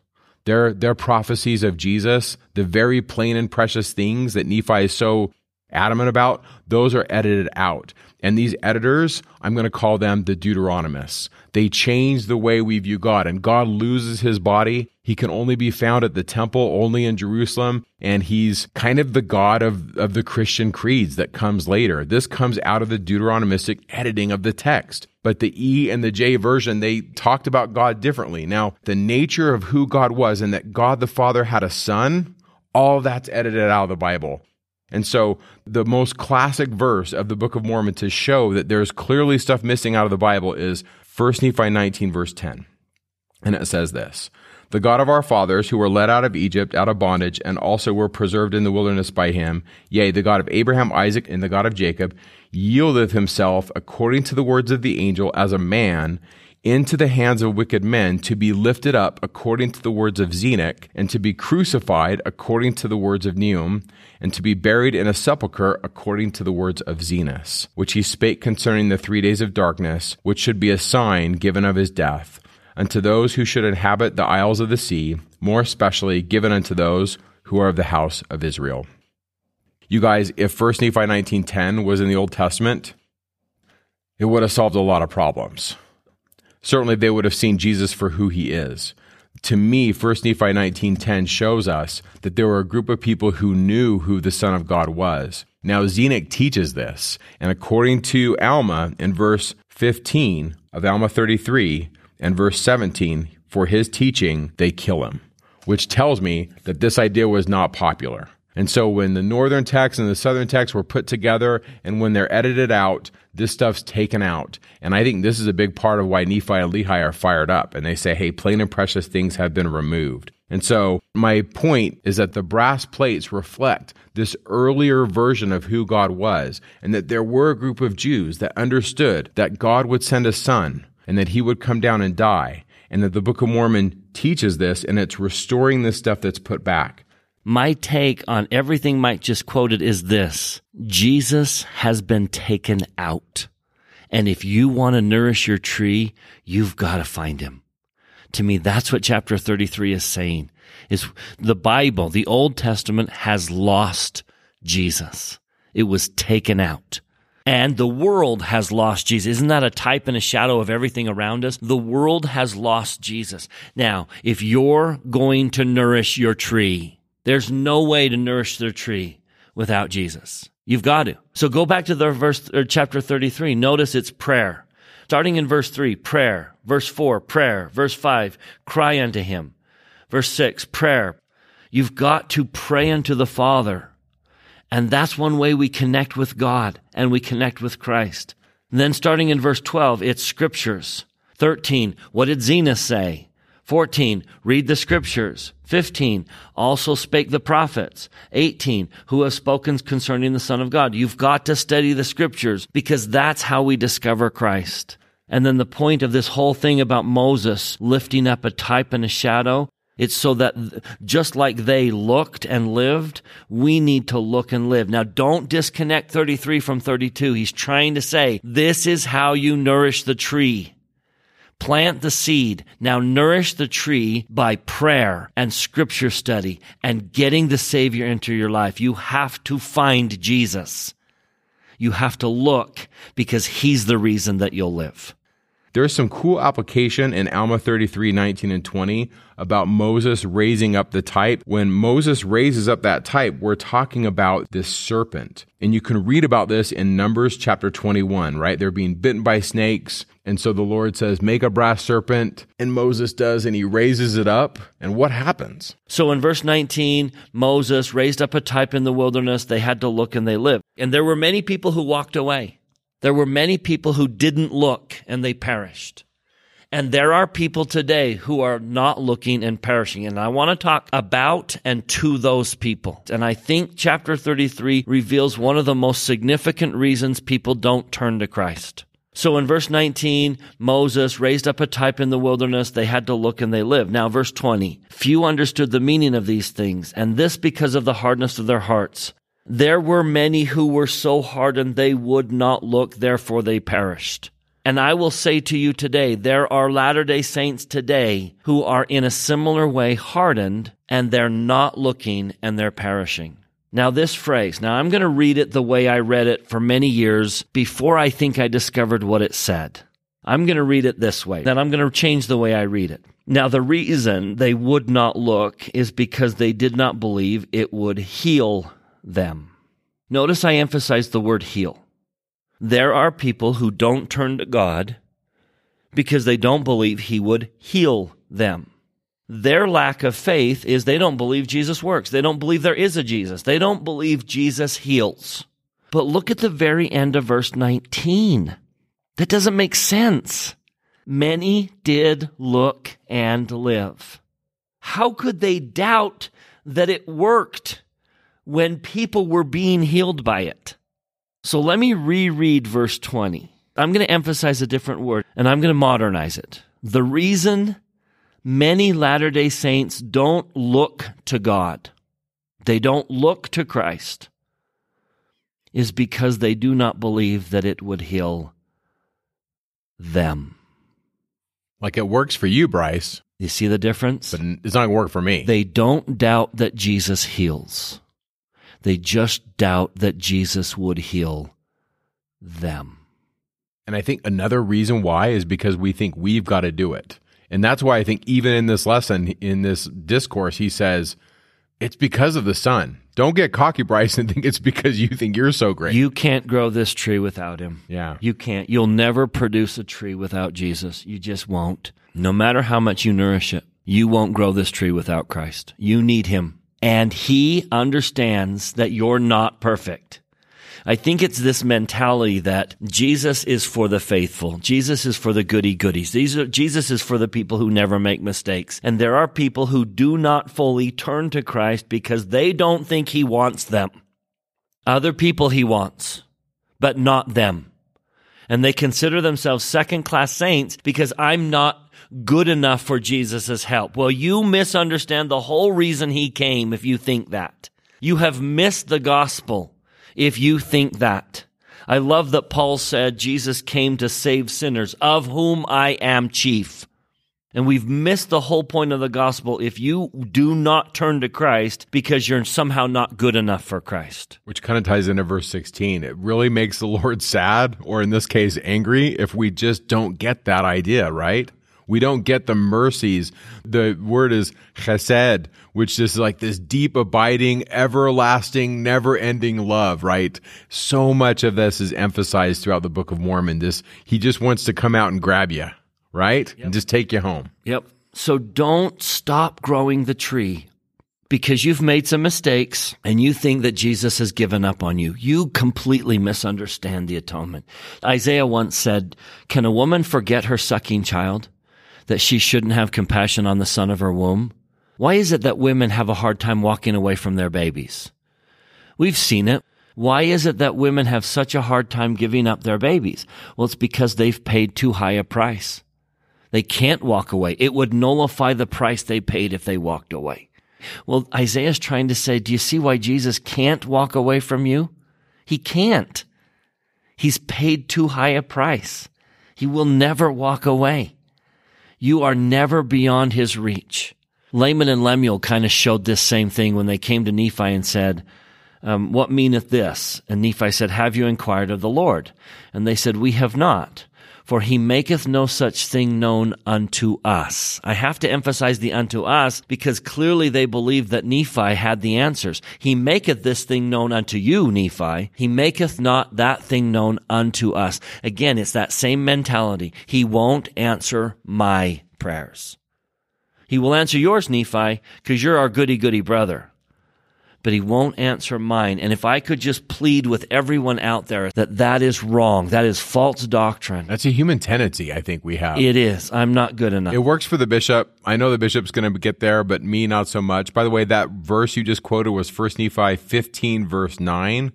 Their, their prophecies of Jesus, the very plain and precious things that Nephi is so adamant about, those are edited out. And these editors, I'm going to call them the Deuteronomists. They change the way we view God, and God loses his body. He can only be found at the temple, only in Jerusalem, and he's kind of the God of, of the Christian creeds that comes later. This comes out of the Deuteronomistic editing of the text. But the E and the J version, they talked about God differently. Now, the nature of who God was and that God the Father had a son, all that's edited out of the Bible. And so the most classic verse of the Book of Mormon to show that there's clearly stuff missing out of the Bible is First Nephi nineteen, verse ten. And it says this, the God of our fathers, who were led out of Egypt, out of bondage, and also were preserved in the wilderness by him, yea, the God of Abraham, Isaac, and the God of Jacob, yieldeth himself, according to the words of the angel, as a man, into the hands of wicked men, to be lifted up according to the words of Zenic, and to be crucified according to the words of Neum, and to be buried in a sepulchre according to the words of Zenos, which he spake concerning the three days of darkness, which should be a sign given of his death, unto those who should inhabit the isles of the sea, more especially given unto those who are of the house of Israel. You guys, if First Nephi nineteen ten was in the Old Testament, it would have solved a lot of problems. Certainly, they would have seen Jesus for who he is. To me, First Nephi nineteen ten shows us that there were a group of people who knew who the Son of God was. Now, Zenic teaches this, and according to Alma, in verse fifteen of Alma thirty-three and verse seventeen, for his teaching, they kill him, which tells me that this idea was not popular. And so when the northern text and the southern text were put together and when they're edited out, this stuff's taken out. And I think this is a big part of why Nephi and Lehi are fired up. And they say, hey, plain and precious things have been removed. And so my point is that the brass plates reflect this earlier version of who God was, and that there were a group of Jews that understood that God would send a son and that he would come down and die, and that the Book of Mormon teaches this, and it's restoring this stuff that's put back. My take on everything Mike just quoted is this. Jesus has been taken out. And if you want to nourish your tree, you've got to find him. To me, that's what chapter thirty-three is saying, is the Bible, the Old Testament, has lost Jesus. It was taken out. and the world has lost Jesus. Isn't that a type and a shadow of everything around us? The world has lost Jesus. Now, if you're going to nourish your tree, there's no way to nourish their tree without Jesus. You've got to. So go back to the verse, or chapter thirty-three. Notice it's prayer. Starting in verse three, prayer. Verse four, prayer. Verse five, cry unto him. Verse six, prayer. You've got to pray unto the Father. And that's one way we connect with God and we connect with Christ. And then starting in verse twelve, it's scriptures. thirteen, what did Zenos say? fourteen, read the scriptures. fifteen, also spake the prophets. eighteen, who have spoken concerning the Son of God. You've got to study the scriptures because that's how we discover Christ. And then the point of this whole thing about Moses lifting up a type and a shadow, it's so that just like they looked and lived, we need to look and live. Now, don't disconnect thirty-three from thirty-two. He's trying to say, this is how you nourish the tree. Plant the seed. Now, nourish the tree by prayer and scripture study and getting the Savior into your life. You have to find Jesus. You have to look because he's the reason that you'll live. There's some cool application in Alma thirty-three, nineteen, and twenty about Moses raising up the type. When Moses raises up that type, we're talking about this serpent. And you can read about this in Numbers chapter twenty-one, right? They're being bitten by snakes. And so the Lord says, make a brass serpent. And Moses does, and he raises it up. And what happens? So in verse nineteen, Moses raised up a type in the wilderness. They had to look and they lived. And there were many people who walked away. There were many people who didn't look and they perished. And there are people today who are not looking and perishing. And I want to talk about and to those people. And I think chapter thirty-three reveals one of the most significant reasons people don't turn to Christ. So in verse nineteen, Moses raised up a type in the wilderness. They had to look and they lived. Now verse twenty, few understood the meaning of these things, and this because of the hardness of their hearts. There were many who were so hardened they would not look, therefore they perished. And I will say to you today, there are Latter-day Saints today who are in a similar way hardened, and they're not looking and they're perishing. Now this phrase, now I'm going to read it the way I read it for many years before I think I discovered what it said. I'm going to read it this way, then I'm going to change the way I read it. Now, the reason they would not look is because they did not believe it would heal them. Notice I emphasize the word heal. There are people who don't turn to God because they don't believe he would heal them. Their lack of faith is they don't believe Jesus works. They don't believe there is a Jesus. They don't believe Jesus heals. But look at the very end of verse nineteen. That doesn't make sense. Many did look and live. How could they doubt that it worked when people were being healed by it? So let me reread verse twenty. I'm going to emphasize a different word, and I'm going to modernize it. The reason many Latter-day Saints don't look to God, they don't look to Christ, is because they do not believe that it would heal them. Like it works for you, Bryce. You see the difference? But it's not going to work for me. They don't doubt that Jesus heals. They just doubt that Jesus would heal them. And I think another reason why is because we think we've got to do it. And that's why I think even in this lesson, in this discourse, he says, it's because of the Son. Don't get cocky, Bryce, and think it's because you think you're so great. You can't grow this tree without him. Yeah. You can't. You'll never produce a tree without Jesus. You just won't. No matter how much you nourish it, you won't grow this tree without Christ. You need him. And he understands that you're not perfect. I think it's this mentality that Jesus is for the faithful. Jesus is for the goody-goodies. These are, Jesus is for the people who never make mistakes. And there are people who do not fully turn to Christ because they don't think he wants them. Other people he wants, but not them. And they consider themselves second-class saints because I'm not good enough for Jesus' help. Well, you misunderstand the whole reason he came if you think that. You have missed the gospel if you think that. I love that Paul said Jesus came to save sinners, of whom I am chief. And we've missed the whole point of the gospel if you do not turn to Christ because you're somehow not good enough for Christ. Which kind of ties into verse sixteen. It really makes the Lord sad, or in this case, angry, if we just don't get that idea, right? We don't get the mercies. The word is chesed, which is like this deep, abiding, everlasting, never-ending love, right? So much of this is emphasized throughout the Book of Mormon. This, he just wants to come out and grab you, right? Yep. And just take you home. Yep. So don't stop growing the tree because you've made some mistakes and you think that Jesus has given up on you. You completely misunderstand the atonement. Isaiah once said, "Can a woman forget her sucking child, that she shouldn't have compassion on the son of her womb?" Why is it that women have a hard time walking away from their babies? We've seen it. Why is it that women have such a hard time giving up their babies? Well, it's because they've paid too high a price. They can't walk away. It would nullify the price they paid if they walked away. Well, Isaiah's trying to say, do you see why Jesus can't walk away from you? He can't. He's paid too high a price. He will never walk away. You are never beyond his reach. Laman and Lemuel kind of showed this same thing when they came to Nephi and said, um, what meaneth this? And Nephi said, have you inquired of the Lord? And they said, we have not. For he maketh no such thing known unto us. I have to emphasize the unto us because clearly they believed that Nephi had the answers. He maketh this thing known unto you, Nephi. He maketh not that thing known unto us. Again, it's that same mentality. He won't answer my prayers. He will answer yours, Nephi, because you're our goody-goody brother. But he won't answer mine. And if I could just plead with everyone out there that that is wrong, that is false doctrine. That's a human tendency I think we have. It is. I'm not good enough. It works for the bishop. I know the bishop's going to get there, but me not so much. By the way, that verse you just quoted was First Nephi fifteen, verse nine.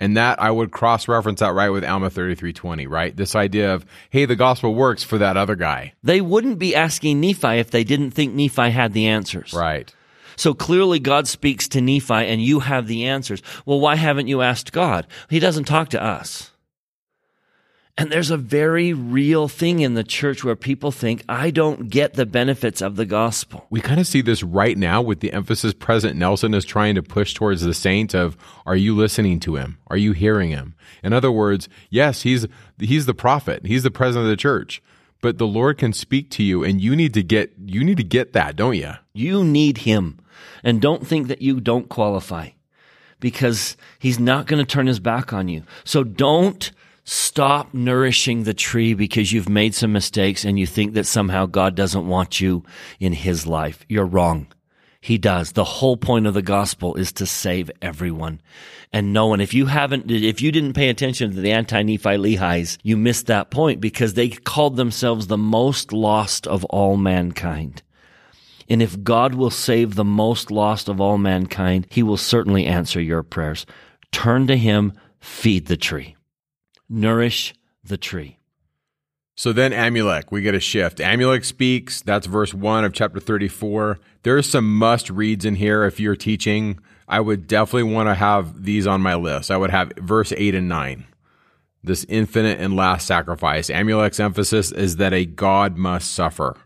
And that I would cross-reference that right with Alma thirty-three twenty, right? This idea of, hey, the gospel works for that other guy. They wouldn't be asking Nephi if they didn't think Nephi had the answers. Right. So clearly God speaks to Nephi and you have the answers. Well, why haven't you asked God? He doesn't talk to us. And there's a very real thing in the church where people think, I don't get the benefits of the gospel. We kind of see this right now with the emphasis President Nelson is trying to push towards the saints of, are you listening to him? Are you hearing him? In other words, yes, he's he's the prophet. He's the president of the church. But the Lord can speak to you and you need to get you need to get that, don't you? You need him. And don't think that you don't qualify because he's not going to turn his back on you. So don't stop nourishing the tree because you've made some mistakes and you think that somehow God doesn't want you in his life. You're wrong. He does. The whole point of the gospel is to save everyone and no one. If you haven't, if you didn't pay attention to the anti-Nephi Lehis, you missed that point because they called themselves the most lost of all mankind. And if God will save the most lost of all mankind, he will certainly answer your prayers. Turn to him, feed the tree, nourish the tree. So then Amulek, we get a shift. Amulek speaks, that's verse one of chapter thirty-four. There are some must-reads in here if you're teaching. I would definitely want to have these on my list. I would have verse eight and nine. This infinite and last sacrifice. Amulek's emphasis is that a God must suffer.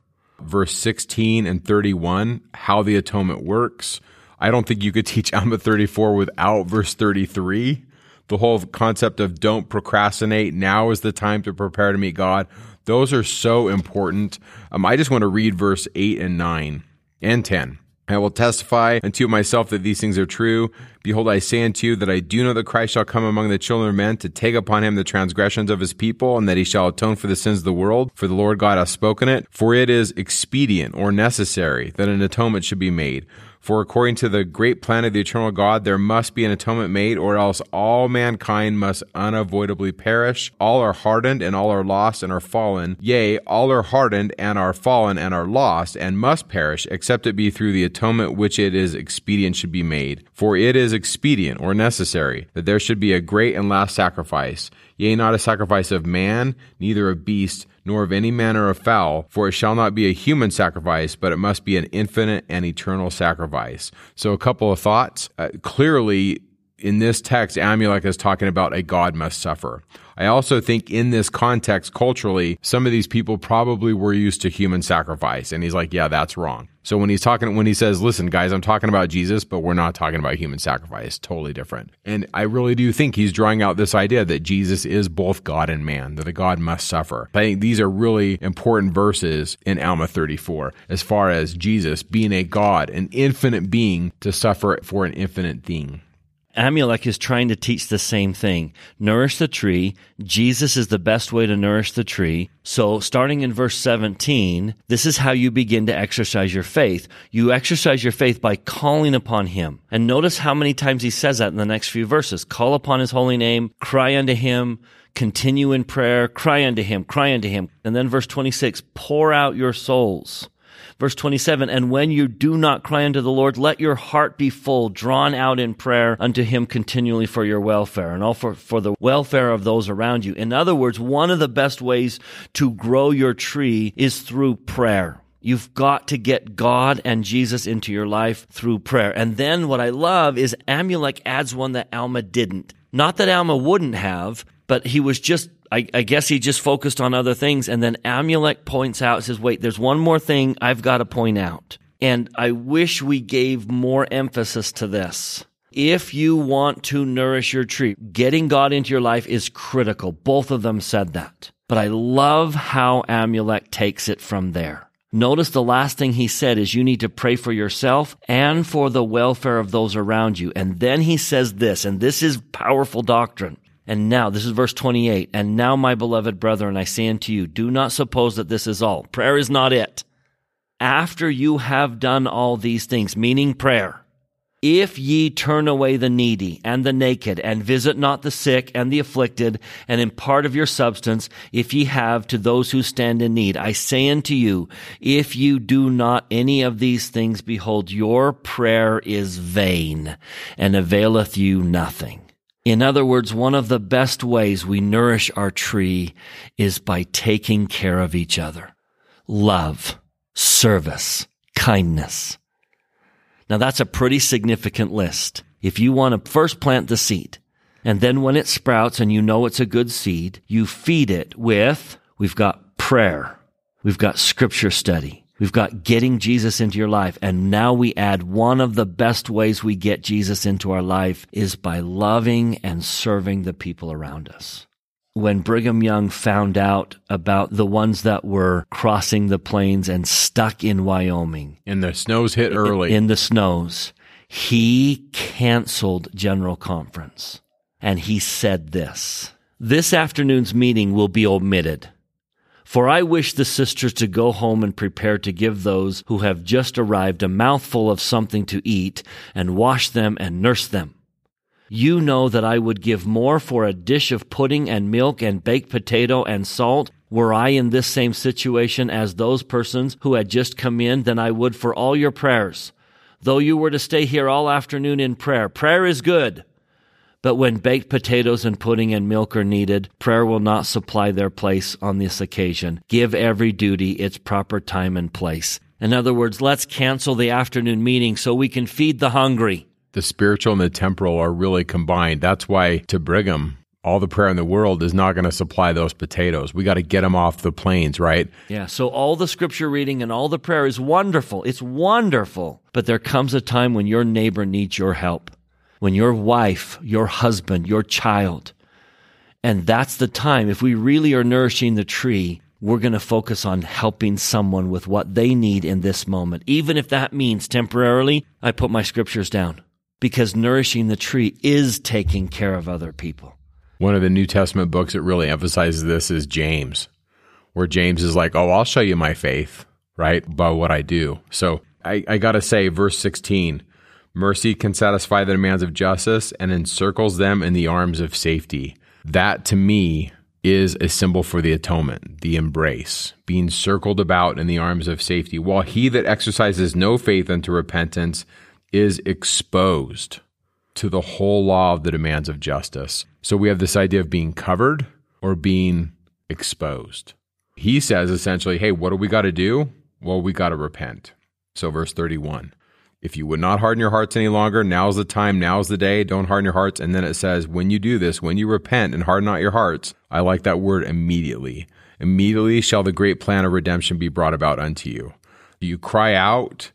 Verse sixteen and thirty-one, how the atonement works. I don't think you could teach Alma thirty-four without verse thirty-three. The whole concept of don't procrastinate. Now is the time to prepare to meet God. Those are so important. Um, I just want to read verse eight and nine and ten. I will testify unto myself that these things are true. Behold, I say unto you that I do know that Christ shall come among the children of men to take upon him the transgressions of his people, and that he shall atone for the sins of the world. For the Lord God hath spoken it. For it is expedient or necessary that an atonement should be made. For according to the great plan of the eternal God, there must be an atonement made, or else all mankind must unavoidably perish. All are hardened, and all are lost, and are fallen. Yea, all are hardened, and are fallen, and are lost, and must perish, except it be through the atonement which it is expedient should be made. For it is expedient, or necessary, that there should be a great and last sacrifice. Yea, not a sacrifice of man, neither of beast, nor of any manner of fowl, for it shall not be a human sacrifice, but it must be an infinite and eternal sacrifice. So a couple of thoughts. Uh, clearly, in this text, Amulek is talking about a God must suffer. I also think in this context, culturally, some of these people probably were used to human sacrifice. And he's like, yeah, that's wrong. So when he's talking, when he says, listen, guys, I'm talking about Jesus, but we're not talking about human sacrifice. Totally different. And I really do think he's drawing out this idea that Jesus is both God and man, that a God must suffer. I think these are really important verses in Alma thirty-four, as far as Jesus being a God, an infinite being, to suffer for an infinite thing. Amulek is trying to teach the same thing. Nourish the tree. Jesus is the best way to nourish the tree. So starting in verse seventeen, this is how you begin to exercise your faith. You exercise your faith by calling upon him. And notice how many times he says that in the next few verses. Call upon his holy name, cry unto him, continue in prayer, cry unto him, cry unto him. And then verse twenty-six, pour out your souls. Verse twenty-seven, and when you do not cry unto the Lord, let your heart be full, drawn out in prayer unto him continually for your welfare and all for, for the welfare of those around you. In other words, one of the best ways to grow your tree is through prayer. You've got to get God and Jesus into your life through prayer. And then what I love is Amulek adds one that Alma didn't. Not that Alma wouldn't have, but he was just I, I guess he just focused on other things, and then Amulek points out, says, wait, there's one more thing I've got to point out, and I wish we gave more emphasis to this. If you want to nourish your tree, getting God into your life is critical. Both of them said that, but I love how Amulek takes it from there. Notice the last thing he said is you need to pray for yourself and for the welfare of those around you, and then he says this, and this is powerful doctrine. And now, this is verse twenty-eight, and now, my beloved brethren, I say unto you, do not suppose that this is all. Prayer is not it. After you have done all these things, meaning prayer, if ye turn away the needy and the naked, and visit not the sick and the afflicted, and impart of your substance, if ye have, to those who stand in need, I say unto you, if you do not any of these things, behold, your prayer is vain, and availeth you nothing. In other words, one of the best ways we nourish our tree is by taking care of each other. Love, service, kindness. Now that's a pretty significant list. If you want to first plant the seed, and then when it sprouts and you know it's a good seed, you feed it with, we've got prayer, we've got scripture study, we've got getting Jesus into your life. And now we add one of the best ways we get Jesus into our life is by loving and serving the people around us. When Brigham Young found out about the ones that were crossing the plains and stuck in Wyoming. And the snows hit early. In, in the snows. He canceled General Conference. And he said this, "This afternoon's meeting will be omitted. For I wish the sisters to go home and prepare to give those who have just arrived a mouthful of something to eat and wash them and nurse them. You know that I would give more for a dish of pudding and milk and baked potato and salt were I in this same situation as those persons who had just come in than I would for all your prayers. Though you were to stay here all afternoon in prayer, prayer is good. But when baked potatoes and pudding and milk are needed, prayer will not supply their place on this occasion. Give every duty its proper time and place." In other words, let's cancel the afternoon meeting so we can feed the hungry. The spiritual and the temporal are really combined. That's why, to Brigham, all the prayer in the world is not going to supply those potatoes. We got to get them off the plains, right? Yeah, so all the scripture reading and all the prayer is wonderful. It's wonderful. But there comes a time when your neighbor needs your help. When your wife, your husband, your child. And that's the time. If we really are nourishing the tree, we're going to focus on helping someone with what they need in this moment. Even if that means temporarily, I put my scriptures down. Because nourishing the tree is taking care of other people. One of the New Testament books that really emphasizes this is James, where James is like, oh, I'll show you my faith, right, by what I do. So I, I got to say, verse sixteen, mercy can satisfy the demands of justice and encircles them in the arms of safety. That, to me, is a symbol for the atonement, the embrace, being circled about in the arms of safety, while he that exercises no faith unto repentance is exposed to the whole law of the demands of justice. So we have this idea of being covered or being exposed. He says essentially, hey, what do we got to do? Well, we got to repent. So verse thirty-one. If you would not harden your hearts any longer, now's the time, now's the day, don't harden your hearts. And then it says, when you do this, when you repent and harden not your hearts, I like that word immediately. Immediately shall the great plan of redemption be brought about unto you. You cry out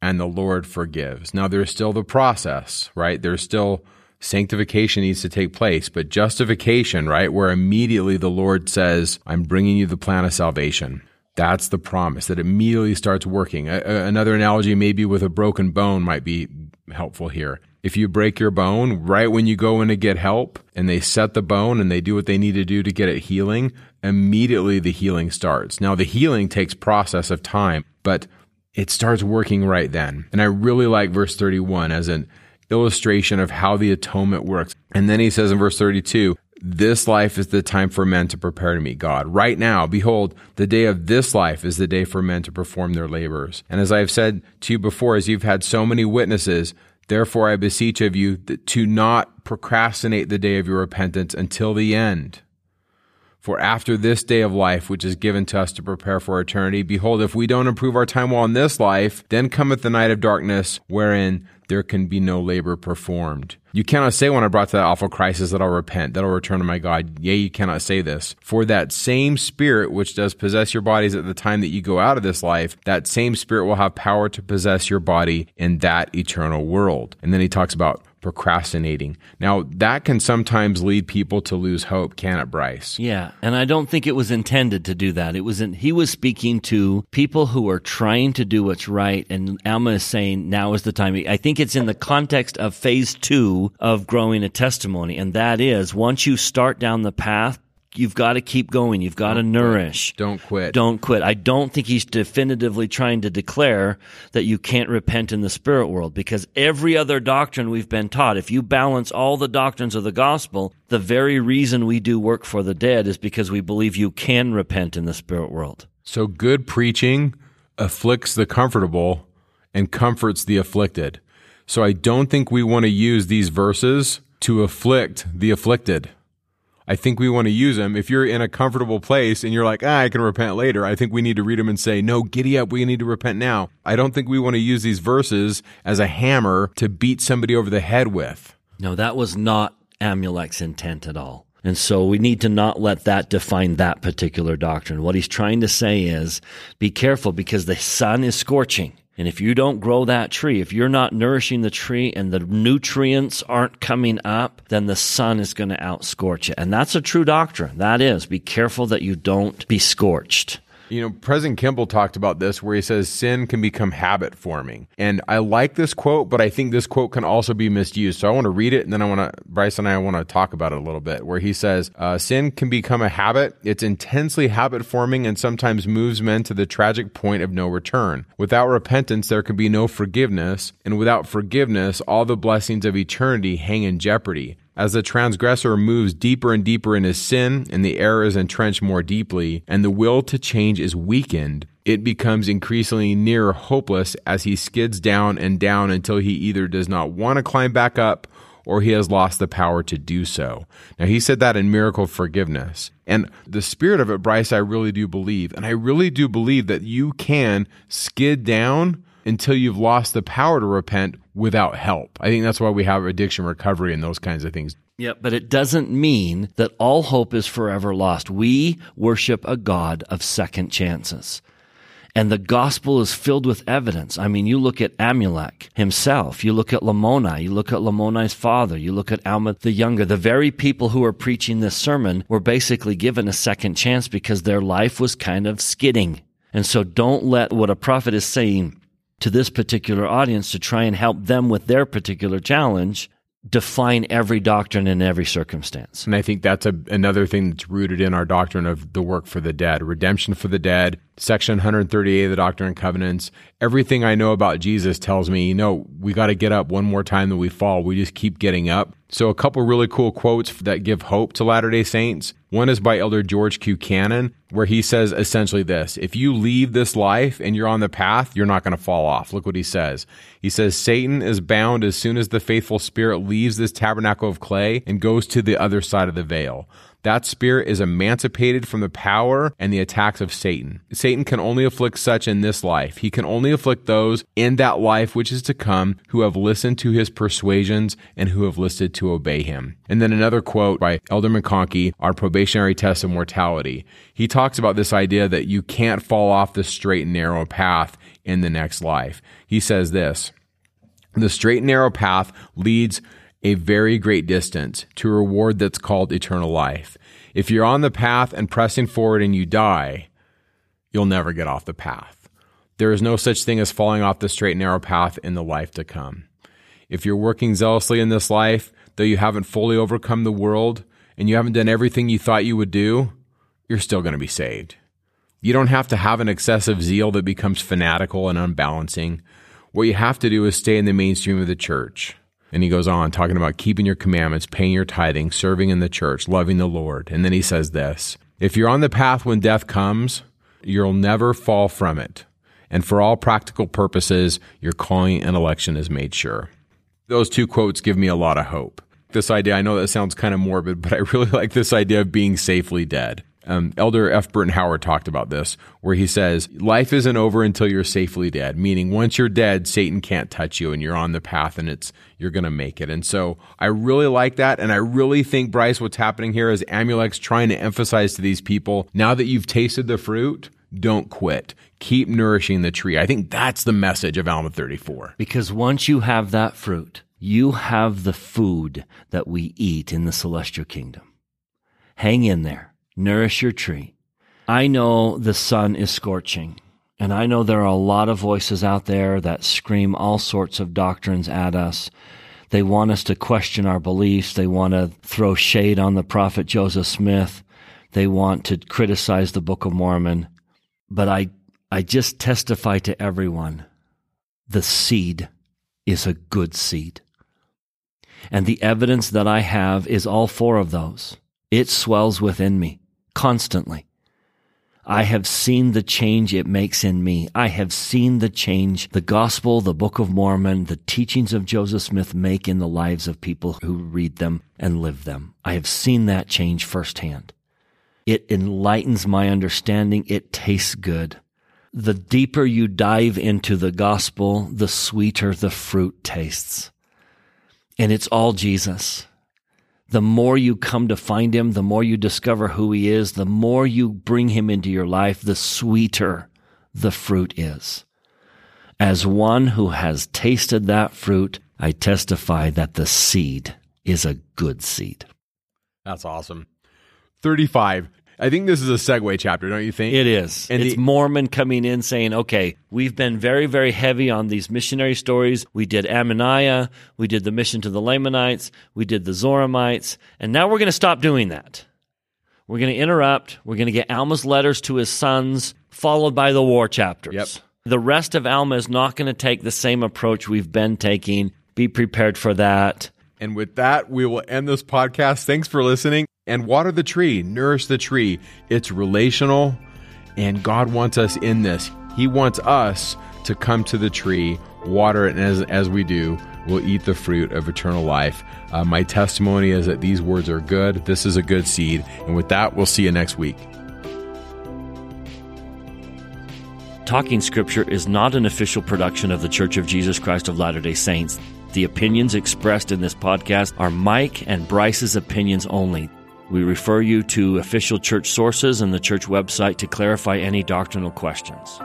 and the Lord forgives. Now there's still the process, right? There's still sanctification needs to take place, but justification, right? Where immediately the Lord says, I'm bringing you the plan of salvation. That's the promise that immediately starts working. A- another analogy maybe with a broken bone might be helpful here. If you break your bone, right when you go in to get help and they set the bone and they do what they need to do to get it healing, immediately the healing starts. Now the healing takes process of time, but it starts working right then. And I really like verse thirty-one as an illustration of how the atonement works. And then he says in verse thirty-two, this life is the time for men to prepare to meet God. Right now, behold, the day of this life is the day for men to perform their labors. And as I have said to you before, as you've had so many witnesses, therefore I beseech of you to not procrastinate the day of your repentance until the end. For after this day of life, which is given to us to prepare for eternity, behold, if we don't improve our time while in this life, then cometh the night of darkness, wherein there can be no labor performed. You cannot say when I brought to that awful crisis that I'll repent, that I'll return to my God. Yea, you cannot say this. For that same spirit which does possess your bodies at the time that you go out of this life, that same spirit will have power to possess your body in that eternal world. And then he talks about procrastinating. Now, that can sometimes lead people to lose hope, can it, Bryce? Yeah, and I don't think it was intended to do that. It was in, he was speaking to people who are trying to do what's right, and Alma is saying now is the time. I think it's in the context of phase two of growing a testimony, and that is once you start down the path, you've got to keep going. You've got to nourish. Don't quit. Don't quit. I don't think he's definitively trying to declare that you can't repent in the spirit world, because every other doctrine we've been taught, if you balance all the doctrines of the gospel, the very reason we do work for the dead is because we believe you can repent in the spirit world. So good preaching afflicts the comfortable and comforts the afflicted. So I don't think we want to use these verses to afflict the afflicted. I think we want to use them. If you're in a comfortable place and you're like, ah, I can repent later, I think we need to read them and say, no, giddy up, we need to repent now. I don't think we want to use these verses as a hammer to beat somebody over the head with. No, that was not Amulek's intent at all. And so we need to not let that define that particular doctrine. What he's trying to say is, be careful because the sun is scorching. And if you don't grow that tree, if you're not nourishing the tree and the nutrients aren't coming up, then the sun is going to outscorch it. And that's a true doctrine. That is, be careful that you don't be scorched. You know, President Kimball talked about this where he says sin can become habit forming. And I like this quote, but I think this quote can also be misused. So I want to read it, and then I want to, Bryce and I want to talk about it a little bit, where he says, uh, sin can become a habit. It's intensely habit forming and sometimes moves men to the tragic point of no return. Without repentance, there can be no forgiveness. And without forgiveness, all the blessings of eternity hang in jeopardy. As the transgressor moves deeper and deeper in his sin, and the error is entrenched more deeply, and the will to change is weakened, it becomes increasingly near hopeless as he skids down and down until he either does not want to climb back up or he has lost the power to do so. Now, he said that in Miracle Forgiveness. And the spirit of it, Bryce, I really do believe, and I really do believe that you can skid down until you've lost the power to repent without help. I think that's why we have addiction recovery and those kinds of things. Yeah, but it doesn't mean that all hope is forever lost. We worship a God of second chances. And the gospel is filled with evidence. I mean, you look at Amulek himself. You look at Lamoni. You look at Lamoni's father. You look at Alma the Younger. The very people who are preaching this sermon were basically given a second chance because their life was kind of skidding. And so don't let what a prophet is saying to this particular audience to try and help them with their particular challenge, define every doctrine in every circumstance. And I think that's a, another thing that's rooted in our doctrine of the work for the dead, redemption for the dead, Section one thirty-eight of the Doctrine and Covenants. Everything I know about Jesus tells me, you know, we got to get up one more time than we fall. We just keep getting up. So a couple really cool quotes that give hope to Latter-day Saints. One is by Elder George Q. Cannon, where he says essentially this: if you leave this life and you're on the path, you're not going to fall off. Look what he says. He says, Satan is bound as soon as the faithful spirit leaves this tabernacle of clay and goes to the other side of the veil. That spirit is emancipated from the power and the attacks of Satan. Satan can only afflict such in this life. He can only afflict those in that life which is to come who have listened to his persuasions and who have listed to obey him. And then another quote by Elder McConkie, Our Probationary Test of Mortality. He talks about this idea that you can't fall off the straight and narrow path in the next life. He says this, the straight and narrow path leads a very great distance to a reward that's called eternal life. If you're on the path and pressing forward and you die, you'll never get off the path. There is no such thing as falling off the straight and narrow path in the life to come. If you're working zealously in this life, though you haven't fully overcome the world and you haven't done everything you thought you would do, you're still going to be saved. You don't have to have an excessive zeal that becomes fanatical and unbalancing. What you have to do is stay in the mainstream of the church. And he goes on talking about keeping your commandments, paying your tithing, serving in the church, loving the Lord. And then he says this, if you're on the path when death comes, you'll never fall from it. And for all practical purposes, your calling and election is made sure. Those two quotes give me a lot of hope. This idea, I know that sounds kind of morbid, but I really like this idea of being safely dead. Um, Elder F. Burton Howard talked about this, where he says, life isn't over until you're safely dead, meaning once you're dead, Satan can't touch you and you're on the path and it's you're going to make it. And so I really like that. And I really think, Bryce, what's happening here is Amulek's trying to emphasize to these people, now that you've tasted the fruit, don't quit. Keep nourishing the tree. I think that's the message of Alma thirty-four. Because once you have that fruit, you have the food that we eat in the celestial kingdom. Hang in there. Nourish your tree. I know the sun is scorching, and I know there are a lot of voices out there that scream all sorts of doctrines at us. They want us to question our beliefs. They want to throw shade on the prophet Joseph Smith. They want to criticize the Book of Mormon. But I, I just testify to everyone, the seed is a good seed. And the evidence that I have is all four of those. It swells within me. Constantly. I have seen the change it makes in me. I have seen the change the gospel, the Book of Mormon, the teachings of Joseph Smith make in the lives of people who read them and live them. I have seen that change firsthand. It enlightens my understanding. It tastes good. The deeper you dive into the gospel, the sweeter the fruit tastes. And it's all Jesus. The more you come to find him, the more you discover who he is, the more you bring him into your life, the sweeter the fruit is. As one who has tasted that fruit, I testify that the seed is a good seed. That's awesome. thirty-five. I think this is a segue chapter, don't you think? It is. And it's the- Mormon coming in saying, okay, we've been very, very heavy on these missionary stories. We did Ammoniah, we did the mission to the Lamanites, we did the Zoramites, and now we're going to stop doing that. We're going to interrupt. We're going to get Alma's letters to his sons, followed by the war chapters. Yep. The rest of Alma is not going to take the same approach we've been taking. Be prepared for that. And with that, we will end this podcast. Thanks for listening. And water the tree, nourish the tree. It's relational, and God wants us in this. He wants us to come to the tree, water it, and as, as we do, we'll eat the fruit of eternal life. Uh, my testimony is that these words are good. This is a good seed. And with that, we'll see you next week. Talking Scripture is not an official production of the Church of Jesus Christ of Latter-day Saints. The opinions expressed in this podcast are Mike and Bryce's opinions only. We refer you to official church sources and the church website to clarify any doctrinal questions.